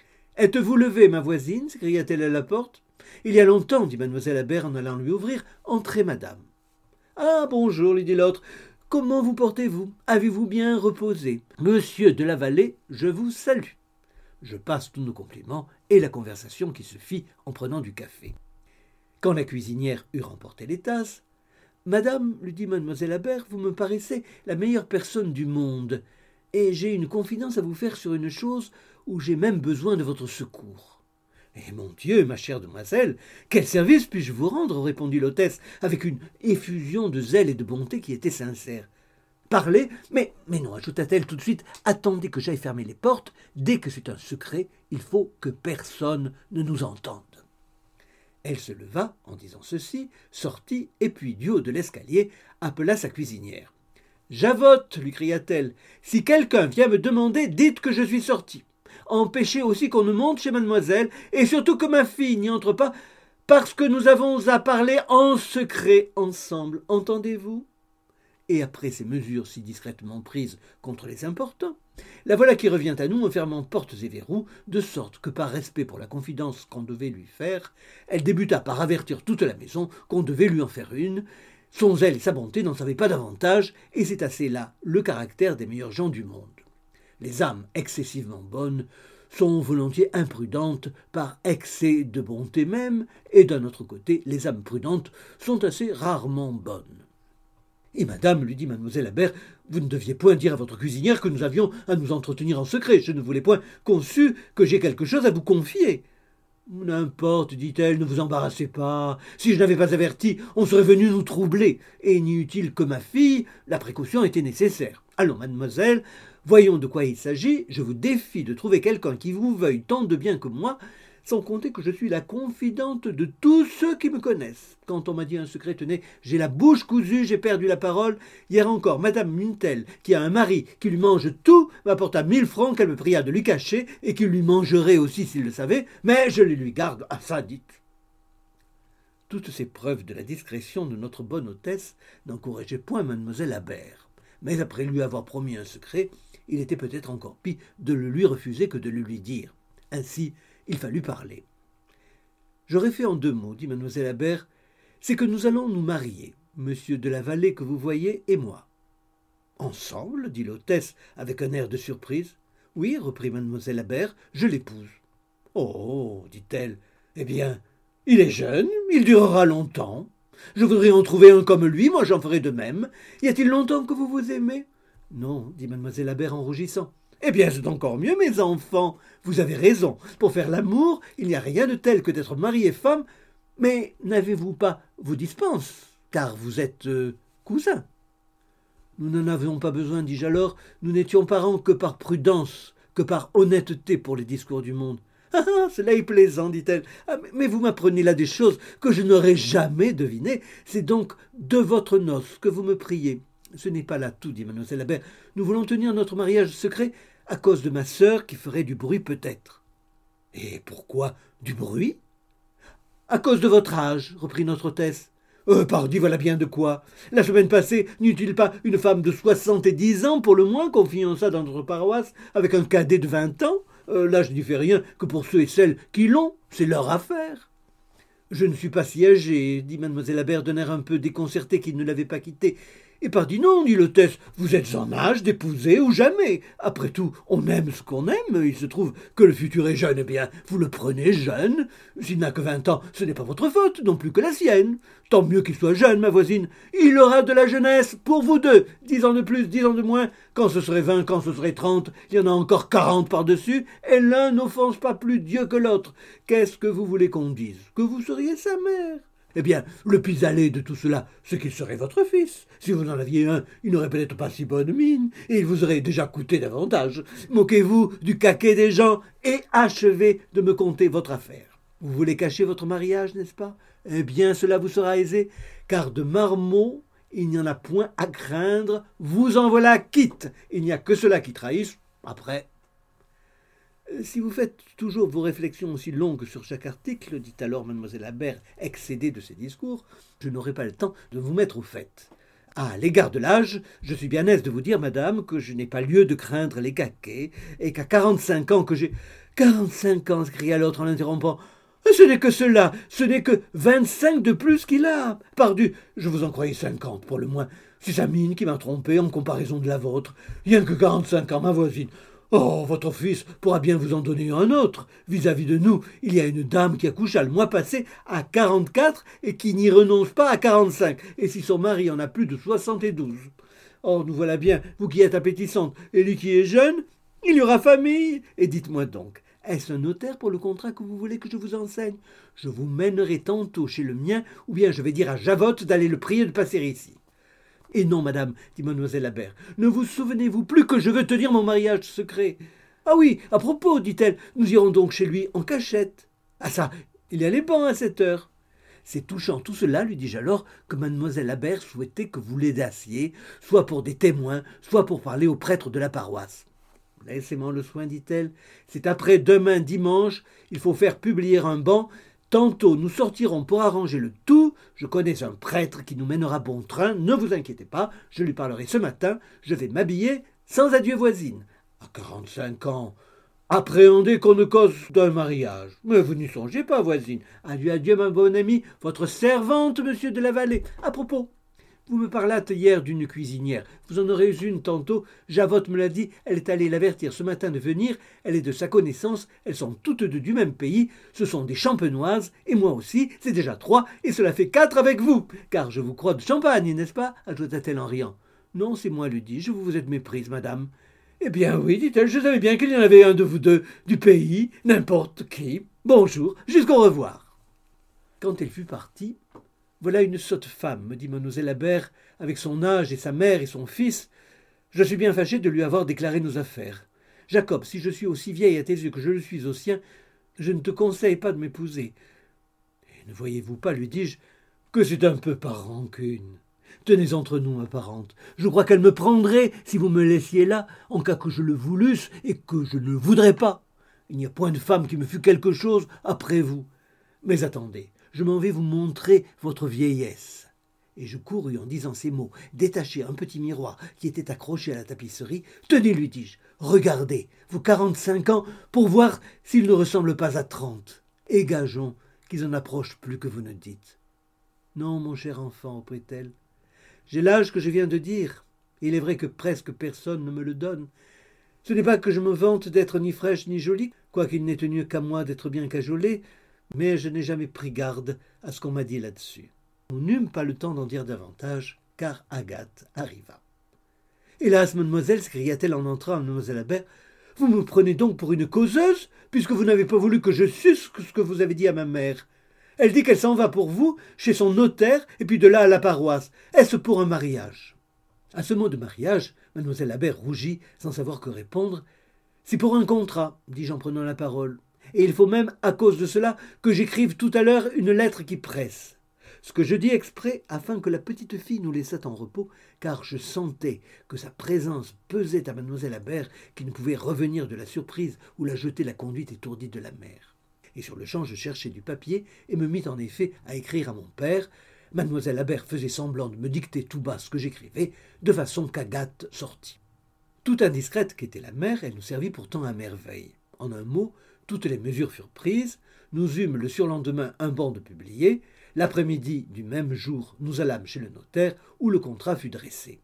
« Êtes-vous levée, ma voisine » s'écria-t-elle à la porte. « Il y a longtemps, dit mademoiselle Habert en allant lui ouvrir, entrez, madame. »« Ah, bonjour, lui dit l'autre. Comment vous portez-vous? Avez-vous bien reposé? Monsieur de la Vallée, je vous salue. » Je passe tous nos compliments et la conversation qui se fit en prenant du café. Quand la cuisinière eut remporté les tasses, « Madame, lui dit mademoiselle Habert, vous me paraissez la meilleure personne du monde, et j'ai une confidence à vous faire sur une chose où j'ai même besoin de votre secours. » « Eh mon Dieu, ma chère demoiselle, quel service puis-je vous rendre ?» répondit l'hôtesse, avec une effusion de zèle et de bonté qui était sincère. « Parlez, mais, mais non, ajouta-t-elle tout de suite, attendez que j'aille fermer les portes, dès que c'est un secret, il faut que personne ne nous entende. » Elle se leva en disant ceci, sortit, et puis du haut de l'escalier, appela sa cuisinière. « Javotte, lui cria-t-elle, si quelqu'un vient me demander, dites que je suis sortie. » Empêchez aussi qu'on ne monte chez mademoiselle, et surtout que ma fille n'y entre pas, parce que nous avons à parler en secret ensemble, entendez-vous ? » Et après ces mesures si discrètement prises contre les importants, la voilà qui revient à nous en fermant portes et verrous, de sorte que par respect pour la confidence qu'on devait lui faire, elle débuta par avertir toute la maison qu'on devait lui en faire une. Son zèle et sa bonté n'en savaient pas davantage, et c'est assez là le caractère des meilleurs gens du monde. Les âmes excessivement bonnes sont volontiers imprudentes par excès de bonté même, et d'un autre côté, les âmes prudentes sont assez rarement bonnes. Et madame, lui dit mademoiselle Habert, vous ne deviez point dire à votre cuisinière que nous avions à nous entretenir en secret. Je ne voulais point qu'on sût que j'ai quelque chose à vous confier. N'importe, dit-elle, ne vous embarrassez pas. Si je n'avais pas averti, on serait venu nous troubler. Et inutile que ma fille, la précaution était nécessaire. Allons, mademoiselle, voyons de quoi il s'agit. Je vous défie de trouver quelqu'un qui vous veuille tant de bien que moi, sans compter que je suis la confidente de tous ceux qui me connaissent. Quand on m'a dit un secret, tenez, j'ai la bouche cousue, j'ai perdu la parole. Hier encore, madame Muntel, qui a un mari qui lui mange tout, m'apporta mille francs qu'elle me pria de lui cacher et qu'il lui mangerait aussi s'il le savait, mais je les lui garde à ça, dites. Toutes ces preuves de la discrétion de notre bonne hôtesse n'encourageaient point mademoiselle Habert. Mais après lui avoir promis un secret, il était peut-être encore pis de le lui refuser que de le lui dire. Ainsi, il fallut parler. « J'aurais fait en deux mots, dit mademoiselle Habert, c'est que nous allons nous marier, monsieur de la Vallée que vous voyez et moi. »« Ensemble, dit l'hôtesse avec un air de surprise. »« Oui, reprit mademoiselle Habert, je l'épouse. »« Oh, dit-elle, eh bien, il est jeune, il durera longtemps. Je voudrais en trouver un comme lui, moi j'en ferai de même. Y a-t-il longtemps que vous vous aimez ?»« Non, dit mademoiselle Habert en rougissant. » « Eh bien, c'est encore mieux, mes enfants. Vous avez raison. Pour faire l'amour, il n'y a rien de tel que d'être mari et femme. Mais n'avez-vous pas vos dispenses, car vous êtes euh, cousins. »« Nous n'en avions pas besoin, dis-je alors. Nous n'étions parents que par prudence, que par honnêteté pour les discours du monde. »« Ah, ah, cela est plaisant, dit-elle. Ah, mais vous m'apprenez là des choses que je n'aurais jamais devinées. C'est donc de votre noce que vous me priez. » « Ce n'est pas là tout, dit mademoiselle Habert. Nous voulons tenir notre mariage secret à cause de ma sœur qui ferait du bruit peut-être. »« Et pourquoi du bruit ?»« À cause de votre âge, reprit notre hôtesse. Euh, « Pardi, voilà bien de quoi. La semaine passée, n'eut-il pas une femme de soixante-dix ans, pour le moins, qu'on fiança dans notre paroisse avec un cadet de vingt ans euh, Là, je n'y fais rien que pour ceux et celles qui l'ont. C'est leur affaire. » « Je ne suis pas si âgée, dit mademoiselle Habert d'un air un peu déconcerté qu'il ne l'avait pas quittée. « Et pardi non, dit l'hôtesse, vous êtes en âge d'épouser ou jamais. Après tout, on aime ce qu'on aime, il se trouve que le futur est jeune, eh bien, vous le prenez jeune. S'il n'a que vingt ans, ce n'est pas votre faute, non plus que la sienne. Tant mieux qu'il soit jeune, ma voisine. Il aura de la jeunesse pour vous deux, dix ans de plus, dix ans de moins. Quand ce serait vingt, quand ce serait trente, il y en a encore quarante par-dessus, et l'un n'offense pas plus Dieu que l'autre. Qu'est-ce que vous voulez qu'on dise? Que vous seriez sa mère. Eh bien, le pis-aller de tout cela, c'est qu'il serait votre fils. Si vous en aviez un, il n'aurait peut-être pas si bonne mine, et il vous aurait déjà coûté davantage. Moquez-vous du caquet des gens et achevez de me conter votre affaire. Vous voulez cacher votre mariage, n'est-ce pas? Eh bien, cela vous sera aisé, car de marmots, il n'y en a point à craindre. Vous en voilà quitte. Il n'y a que cela qui trahisse. Après... Si vous faites toujours vos réflexions aussi longues sur chaque article, dit alors mademoiselle Habert, excédée de ses discours, je n'aurai pas le temps de vous mettre au fait. À l'égard de l'âge, je suis bien aise de vous dire, madame, que je n'ai pas lieu de craindre les caquets, et qu'à quarante-cinq ans que j'ai... Quarante-cinq ans, s'écria l'autre en l'interrompant. Ce n'est que cela, ce n'est que vingt-cinq de plus qu'il a. Pardu, je vous en croyais cinquante pour le moins. C'est sa mine qui m'a trompé en comparaison de la vôtre. Rien que quarante-cinq ans, ma voisine. Oh, votre fils pourra bien vous en donner un autre. Vis-à-vis de nous, il y a une dame qui accoucha le mois passé à quarante-quatre et qui n'y renonce pas à quarante-cinq, et si son mari en a plus de soixante-douze. Or, nous voilà bien, vous qui êtes appétissante, et lui qui est jeune, il y aura famille. Et dites-moi donc, est-ce un notaire pour le contrat que vous voulez que je vous enseigne? Je vous mènerai tantôt chez le mien, ou bien je vais dire à Javotte d'aller le prier de passer ici. « Et non, madame, dit mademoiselle Habert, ne vous souvenez-vous plus que je veux tenir mon mariage secret? Ah oui, à propos, dit-elle, nous irons donc chez lui en cachette. Ah ça, il y a les bancs à cette heure. » C'est touchant tout cela, lui dis-je alors, que mademoiselle Habert souhaitait que vous l'aidassiez, soit pour des témoins, soit pour parler aux prêtres de la paroisse. « Laissez-moi le soin, dit-elle, c'est après demain dimanche, il faut faire publier un banc. Tantôt, nous sortirons pour arranger le tout. Je connais un prêtre qui nous mènera bon train. Ne vous inquiétez pas, je lui parlerai ce matin. Je vais m'habiller sans adieu voisine. À quarante-cinq ans, appréhendez qu'on ne cause d'un mariage. Mais vous n'y songez pas, voisine. Adieu, adieu, ma bonne amie, votre servante, monsieur de la Vallée. À propos, Vous me parlâtes hier d'une cuisinière. Vous en aurez une tantôt. Javotte me l'a dit. Elle est allée l'avertir ce matin de venir. Elle est de sa connaissance. Elles sont toutes deux du même pays. Ce sont des champenoises. Et moi aussi. C'est déjà trois. Et cela fait quatre avec vous. Car je vous crois de champagne, n'est-ce pas ? Ajouta-t-elle en riant. Non, c'est moi, lui dis-je. Vous vous êtes méprise, madame. Eh bien oui, dit-elle. Je savais bien qu'il y en avait un de vous deux. Du pays. N'importe qui. Bonjour. Jusqu'au revoir. Quand elle fut partie... « Voilà une sotte femme, me dit Mademoiselle Habert, avec son âge et sa mère et son fils. Je suis bien fâchée de lui avoir déclaré nos affaires. Jacob, si je suis aussi vieille à tes yeux que je le suis aux siens, je ne te conseille pas de m'épouser. Et ne voyez-vous pas, lui dis-je, que c'est un peu par rancune. Tenez entre nous, ma parente. Je crois qu'elle me prendrait si vous me laissiez là, en cas que je le voulusse et que je ne le voudrais pas. Il n'y a point de femme qui me fût quelque chose après vous. Mais attendez. « Je m'en vais vous montrer votre vieillesse. » Et je courus en disant ces mots, détacher un petit miroir qui était accroché à la tapisserie. « Tenez, lui dis-je, regardez, vous quarante-cinq ans, pour voir s'il ne ressemble pas à trente. Et gageons qu'ils en approchent plus que vous ne dites. »« Non, mon cher enfant, reprit-elle, j'ai l'âge que je viens de dire. Il est vrai que presque personne ne me le donne. Ce n'est pas que je me vante d'être ni fraîche ni jolie, quoiqu'il n'ait tenu qu'à moi d'être bien cajolée. » Mais je n'ai jamais pris garde à ce qu'on m'a dit là-dessus. Nous n'eûmes pas le temps d'en dire davantage, car Agathe arriva. « Hélas, mademoiselle, s'écria-t-elle en entrant à mademoiselle Habert, vous me prenez donc pour une causeuse, puisque vous n'avez pas voulu que je suce ce que vous avez dit à ma mère. Elle dit qu'elle s'en va pour vous, chez son notaire, et puis de là à la paroisse. Est-ce pour un mariage ?» À ce mot de mariage, mademoiselle Habert rougit, sans savoir que répondre. « C'est pour un contrat, dis-je en prenant la parole. » Et il faut même, à cause de cela, que j'écrive tout à l'heure une lettre qui presse. Ce que je dis exprès, afin que la petite fille nous laissât en repos, car je sentais que sa présence pesait à mademoiselle Habert, qui ne pouvait revenir de la surprise où la jetait la conduite étourdie de la mère. Et sur le champ, je cherchai du papier et me mis en effet à écrire à mon père. Mademoiselle Habert faisait semblant de me dicter tout bas ce que j'écrivais, de façon qu'Agathe sortit. Tout indiscrète qu'était la mère, elle nous servit pourtant à merveille. En un mot, toutes les mesures furent prises, nous eûmes le surlendemain un banc de publié, l'après-midi du même jour nous allâmes chez le notaire où le contrat fut dressé.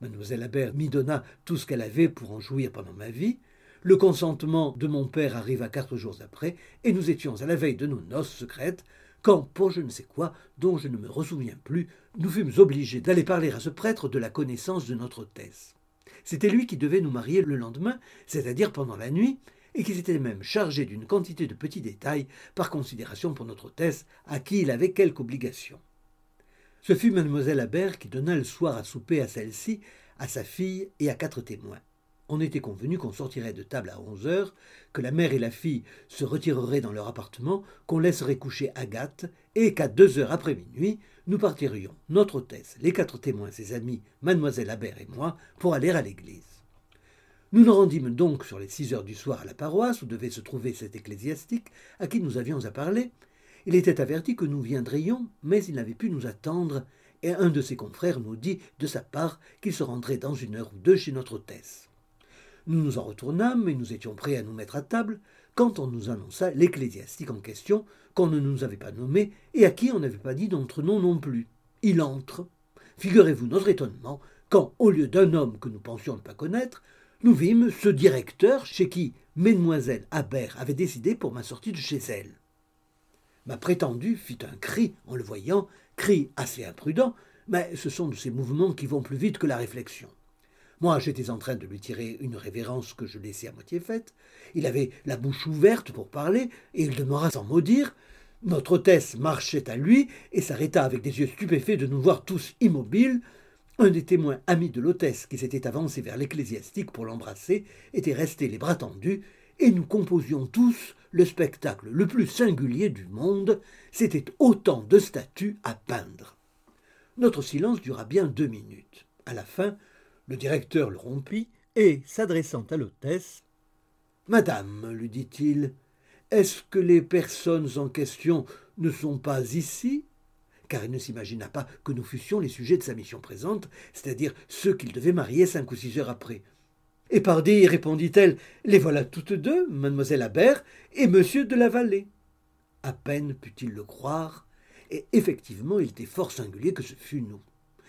Mademoiselle Habert m'y donna tout ce qu'elle avait pour en jouir pendant ma vie, le consentement de mon père arriva quatre jours après et nous étions à la veille de nos noces secrètes quand, pour je ne sais quoi, dont je ne me ressouviens plus, nous fûmes obligés d'aller parler à ce prêtre de la connaissance de notre hôtesse. C'était lui qui devait nous marier le lendemain, c'est-à-dire pendant la nuit, et qui s'était même chargé d'une quantité de petits détails par considération pour notre hôtesse, à qui il avait quelque obligation. Ce fut mademoiselle Habert qui donna le soir à souper à celle-ci, à sa fille et à quatre témoins. On était convenu qu'on sortirait de table à onze heures, que la mère et la fille se retireraient dans leur appartement, qu'on laisserait coucher Agathe, et qu'à deux heures après minuit, nous partirions, notre hôtesse, les quatre témoins, ses amis, mademoiselle Habert et moi, pour aller à l'église. Nous nous rendîmes donc sur les six heures du soir à la paroisse où devait se trouver cet ecclésiastique à qui nous avions à parler. Il était averti que nous viendrions, mais il n'avait pu nous attendre, et un de ses confrères nous dit, de sa part, qu'il se rendrait dans une heure ou deux chez notre hôtesse. Nous nous en retournâmes et nous étions prêts à nous mettre à table quand on nous annonça l'ecclésiastique en question, qu'on ne nous avait pas nommé et à qui on n'avait pas dit notre nom non plus. Il entre. Figurez-vous notre étonnement quand, au lieu d'un homme que nous pensions ne pas connaître, nous vîmes ce directeur chez qui mademoiselle Habert avait décidé pour ma sortie de chez elle. Ma prétendue fit un cri en le voyant, cri assez imprudent, mais ce sont de ces mouvements qui vont plus vite que la réflexion. Moi, j'étais en train de lui tirer une révérence que je laissais à moitié faite. Il avait la bouche ouverte pour parler et il demeura sans mot dire. Notre hôtesse marchait à lui et s'arrêta avec des yeux stupéfaits de nous voir tous immobiles. Un des témoins amis de l'hôtesse qui s'était avancé vers l'ecclésiastique pour l'embrasser était resté les bras tendus, et nous composions tous le spectacle le plus singulier du monde. C'était autant de statues à peindre. Notre silence dura bien deux minutes. À la fin, le directeur le rompit, et, s'adressant à l'hôtesse, « Madame, lui dit-il, est-ce que les personnes en question ne sont pas ici ? » Car il ne s'imagina pas que nous fussions les sujets de sa mission présente, c'est-à-dire ceux qu'il devait marier cinq ou six heures après. « Et pardi, répondit-elle, les voilà toutes deux, mademoiselle Habert et monsieur de la Vallée. » À peine put-il le croire, et effectivement il était fort singulier que ce fût nous.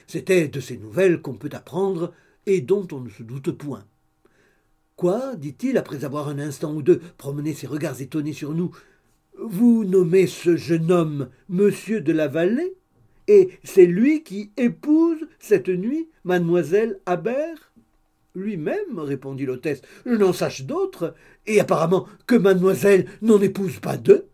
C'était de ces nouvelles qu'on peut apprendre et dont on ne se doute point. « Quoi » dit-il, après avoir un instant ou deux promené ses regards étonnés sur nous. « Vous nommez ce jeune homme Monsieur de la Vallée, et c'est lui qui épouse cette nuit Mademoiselle Habert ?»« Lui-même, » répondit l'hôtesse, « je n'en sache d'autre, et apparemment que Mademoiselle n'en épouse pas deux. »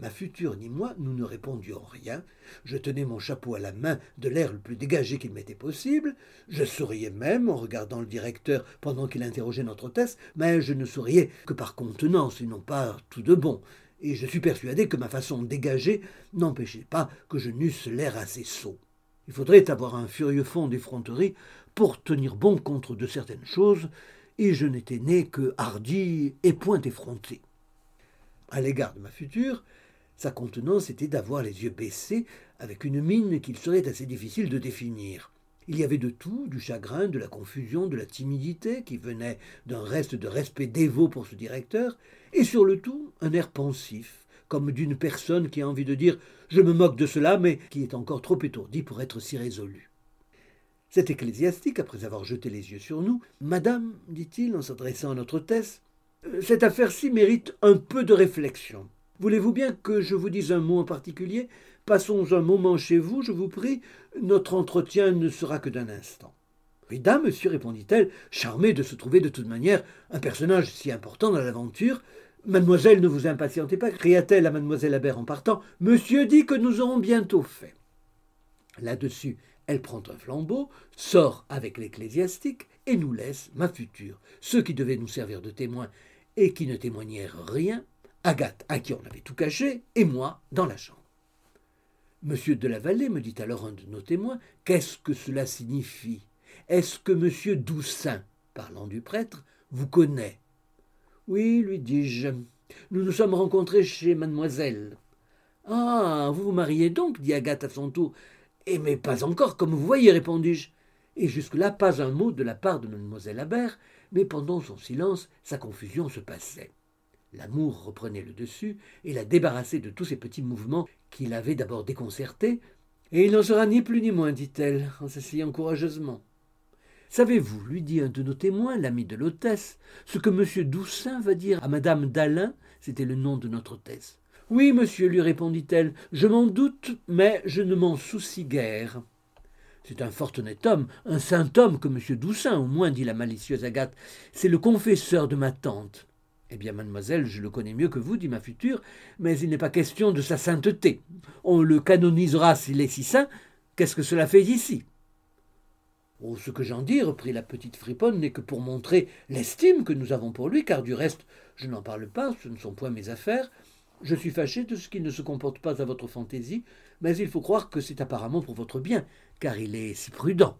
Ma future ni moi, nous ne répondions rien. Je tenais mon chapeau à la main de l'air le plus dégagé qu'il m'était possible. Je souriais même en regardant le directeur pendant qu'il interrogeait notre hôtesse, mais je ne souriais que par contenance et non pas tout de bon. Et je suis persuadé que ma façon dégagée n'empêchait pas que je n'eusse l'air assez sot. Il faudrait avoir un furieux fond d'effronterie pour tenir bon contre de certaines choses, et je n'étais né que hardi et point effronté. À l'égard de ma future, sa contenance était d'avoir les yeux baissés, avec une mine qu'il serait assez difficile de définir. Il y avait de tout, du chagrin, de la confusion, de la timidité, qui venait d'un reste de respect dévot pour ce directeur, et sur le tout, un air pensif, comme d'une personne qui a envie de dire « je me moque de cela », mais qui est encore trop étourdie pour être si résolue. Cet ecclésiastique, après avoir jeté les yeux sur nous, « Madame, » dit-il en s'adressant à notre hôtesse, « cette affaire-ci mérite un peu de réflexion. » Voulez-vous bien que je vous dise un mot en particulier ? Passons un moment chez vous, je vous prie. Notre entretien ne sera que d'un instant. « Rida, monsieur, répondit-elle, charmée de se trouver de toute manière un personnage si important dans l'aventure. Mademoiselle, ne vous impatientez pas, cria-t-elle à Mademoiselle Habert en partant. Monsieur dit que nous aurons bientôt fait. » Là-dessus, elle prend un flambeau, sort avec l'ecclésiastique et nous laisse, ma future, ceux qui devaient nous servir de témoins et qui ne témoignèrent rien, Agathe, à qui on avait tout caché, et moi, dans la chambre. « Monsieur de la Vallée, me dit alors un de nos témoins, qu'est-ce que cela signifie ? Est-ce que Monsieur Doucin, parlant du prêtre, vous connaît ? » « Oui, lui dis-je, nous nous sommes rencontrés chez Mademoiselle. »« Ah, vous vous mariez donc, dit Agathe à son tour. »« Eh, mais pas encore, comme vous voyez, répondis-je. » Et jusque-là, pas un mot de la part de Mademoiselle Habert, mais pendant son silence, sa confusion se passait. L'amour reprenait le dessus et la débarrassait de tous ces petits mouvements qui l'avaient d'abord déconcertée. « Et il n'en sera ni plus ni moins, dit-elle, en s'asseyant courageusement. »« Savez-vous, lui dit un de nos témoins, l'ami de l'hôtesse, ce que Monsieur Doucin va dire à Madame Dalin ?» C'était le nom de notre hôtesse. « Oui, monsieur, lui répondit-elle, je m'en doute, mais je ne m'en soucie guère. » C'est un fort honnête homme, un saint homme que Monsieur Doucin, au moins, dit la malicieuse Agathe. C'est le confesseur de ma tante. « Eh bien, mademoiselle, je le connais mieux que vous, dit ma future, mais il n'est pas question de sa sainteté. On le canonisera s'il est si saint. Qu'est-ce que cela fait ici ?»« Oh, ce que j'en dis, reprit la petite friponne, n'est que pour montrer l'estime que nous avons pour lui, car du reste, je n'en parle pas, ce ne sont point mes affaires. Je suis fâché de ce qu'il ne se comporte pas à votre fantaisie, mais il faut croire que c'est apparemment pour votre bien, car il est si prudent. »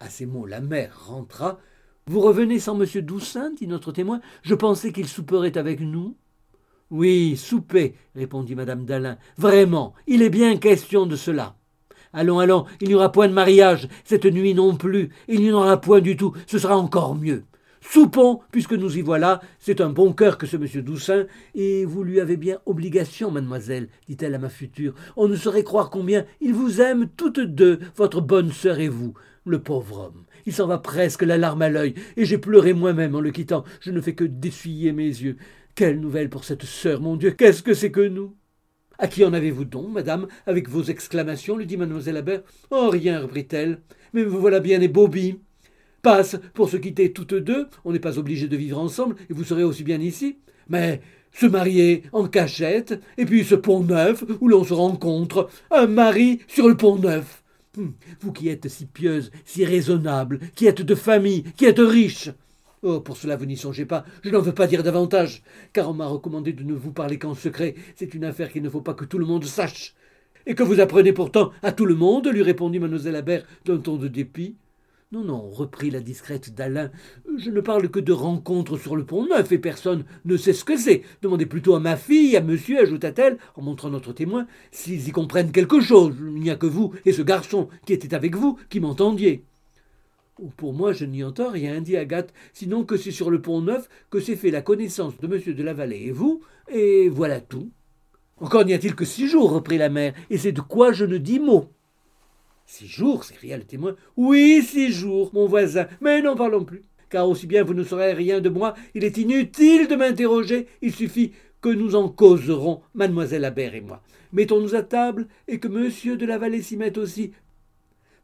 À ces mots, la mère rentra. « Vous revenez sans Monsieur Doucin, dit notre témoin. Je pensais qu'il souperait avec nous. »« Oui, souper, répondit Madame Dalin. Vraiment, il est bien question de cela. Allons, allons, il n'y aura point de mariage, cette nuit non plus. Il n'y en aura point du tout, ce sera encore mieux. Soupons, puisque nous y voilà, c'est un bon cœur que ce Monsieur Doucin. Et vous lui avez bien obligation, mademoiselle, dit-elle à ma future. On ne saurait croire combien il vous aime toutes deux, votre bonne sœur et vous. Le pauvre homme. » Il s'en va presque la larme à l'œil, et j'ai pleuré moi-même en le quittant. Je ne fais que d'essuyer mes yeux. Quelle nouvelle pour cette sœur, mon Dieu, qu'est-ce que c'est que nous ? À qui en avez-vous donc, madame, avec vos exclamations, lui dit mademoiselle Habert. Oh, rien, reprit-elle, mais vous voilà bien les bobies. Passe, pour se quitter toutes deux, on n'est pas obligés de vivre ensemble, et vous serez aussi bien ici. Mais se marier en cachette, et puis ce Pont-Neuf, où l'on se rencontre, un mari sur le Pont-Neuf. Vous qui êtes si pieuse, si raisonnable, qui êtes de famille, qui êtes riche. Oh, pour cela, vous n'y songez pas, je n'en veux pas dire davantage, car on m'a recommandé de ne vous parler qu'en secret. C'est une affaire qu'il ne faut pas que tout le monde sache. Et que vous apprenez pourtant à tout le monde, lui répondit mademoiselle Habert d'un ton de dépit. Non, non, reprit la discrète Dalin, je ne parle que de rencontres sur le Pont-Neuf, et personne ne sait ce que c'est. Demandez plutôt à ma fille, à monsieur, ajouta-t-elle, en montrant notre témoin, s'ils y comprennent quelque chose. Il n'y a que vous et ce garçon qui était avec vous qui m'entendiez. « Pour moi, je n'y entends rien, dit Agathe, sinon que c'est sur le Pont-Neuf que s'est fait la connaissance de monsieur de la Vallée et vous, et voilà tout. »« Encore n'y a-t-il que six jours, reprit la mère, et c'est de quoi je ne dis mot. » Six jours, s'écria le témoin. Oui, six jours, mon voisin, mais n'en parlons plus, car aussi bien vous ne saurez rien de moi, il est inutile de m'interroger, il suffit que nous en causerons, mademoiselle Habert et moi. Mettons-nous à table et que monsieur de la Vallée s'y mette aussi,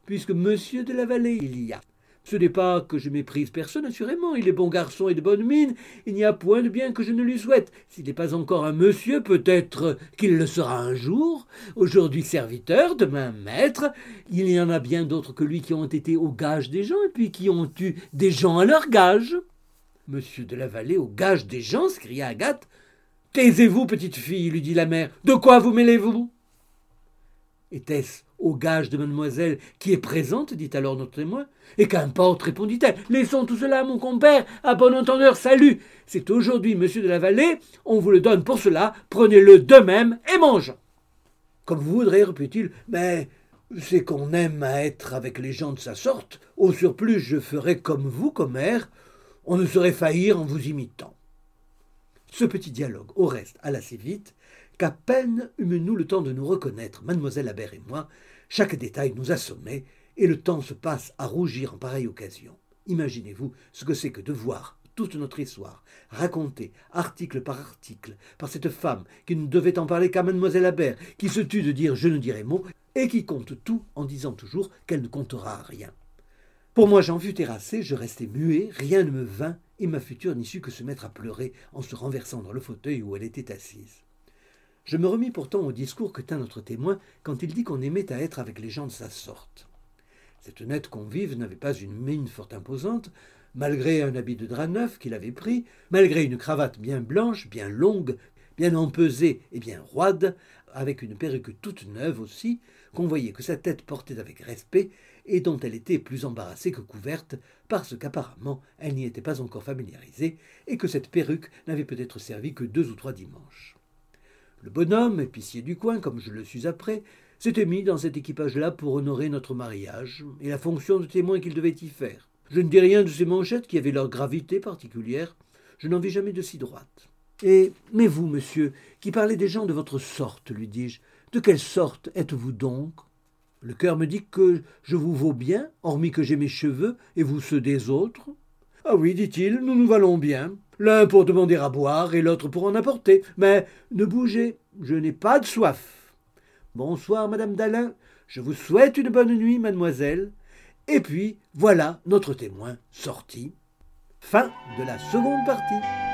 puisque monsieur de la Vallée il y a. Ce n'est pas que je méprise personne, assurément, il est bon garçon et de bonne mine, il n'y a point de bien que je ne lui souhaite. S'il n'est pas encore un monsieur, peut-être qu'il le sera un jour, aujourd'hui serviteur, demain maître, il y en a bien d'autres que lui qui ont été au gage des gens et puis qui ont eu des gens à leur gage. Monsieur de la Vallée au gage des gens, s'écria Agathe. « Taisez-vous, petite fille, lui dit la mère, de quoi vous mêlez-vous » Était-ce au gage de mademoiselle qui est présente, dit alors notre témoin. Et qu'importe, répondit-elle, laissons tout cela à mon compère, à bon entendeur, salut. C'est aujourd'hui, monsieur de la Vallée, on vous le donne pour cela, prenez-le de même et mange. Comme vous voudrez, reprit-il, mais c'est qu'on aime à être avec les gens de sa sorte, au surplus je ferai comme vous, commère, on ne saurait faillir en vous imitant. Ce petit dialogue, au reste, alla si vite, qu'à peine eûmes-nous le temps de nous reconnaître, mademoiselle Habert et moi, chaque détail nous assommait, et le temps se passe à rougir en pareille occasion. Imaginez-vous ce que c'est que de voir toute notre histoire, racontée, article par article, par cette femme qui ne devait en parler qu'à mademoiselle Habert, qui se tue de dire « je ne dirai mot », et qui compte tout en disant toujours qu'elle ne comptera rien. Pour moi, j'en fus terrassé, je restais muet, rien ne me vint, et ma future n'issue que se mettre à pleurer en se renversant dans le fauteuil où elle était assise. Je me remis pourtant au discours que tint notre témoin quand il dit qu'on aimait à être avec les gens de sa sorte. Cette honnête convive n'avait pas une mine fort imposante, malgré un habit de drap neuf qu'il avait pris, malgré une cravate bien blanche, bien longue, bien empesée et bien roide, avec une perruque toute neuve aussi, qu'on voyait que sa tête portait avec respect et dont elle était plus embarrassée que couverte, parce qu'apparemment elle n'y était pas encore familiarisée et que cette perruque n'avait peut-être servi que deux ou trois dimanches. Le bonhomme, épicier du coin, comme je le suis après, s'était mis dans cet équipage-là pour honorer notre mariage et la fonction de témoin qu'il devait y faire. Je ne dis rien de ces manchettes qui avaient leur gravité particulière, je n'en vis jamais de si droite. « Et, mais vous, monsieur, qui parlez des gens de votre sorte, lui dis-je, de quelle sorte êtes-vous donc ? Le cœur me dit que je vous vaux bien, hormis que j'ai mes cheveux, et vous ceux des autres. Ah oui, dit-il, nous nous valons bien, l'un pour demander à boire et l'autre pour en apporter. Mais ne bougez, je n'ai pas de soif. Bonsoir, madame Dalin, je vous souhaite une bonne nuit, mademoiselle. Et puis, voilà notre témoin sorti. Fin de la seconde partie.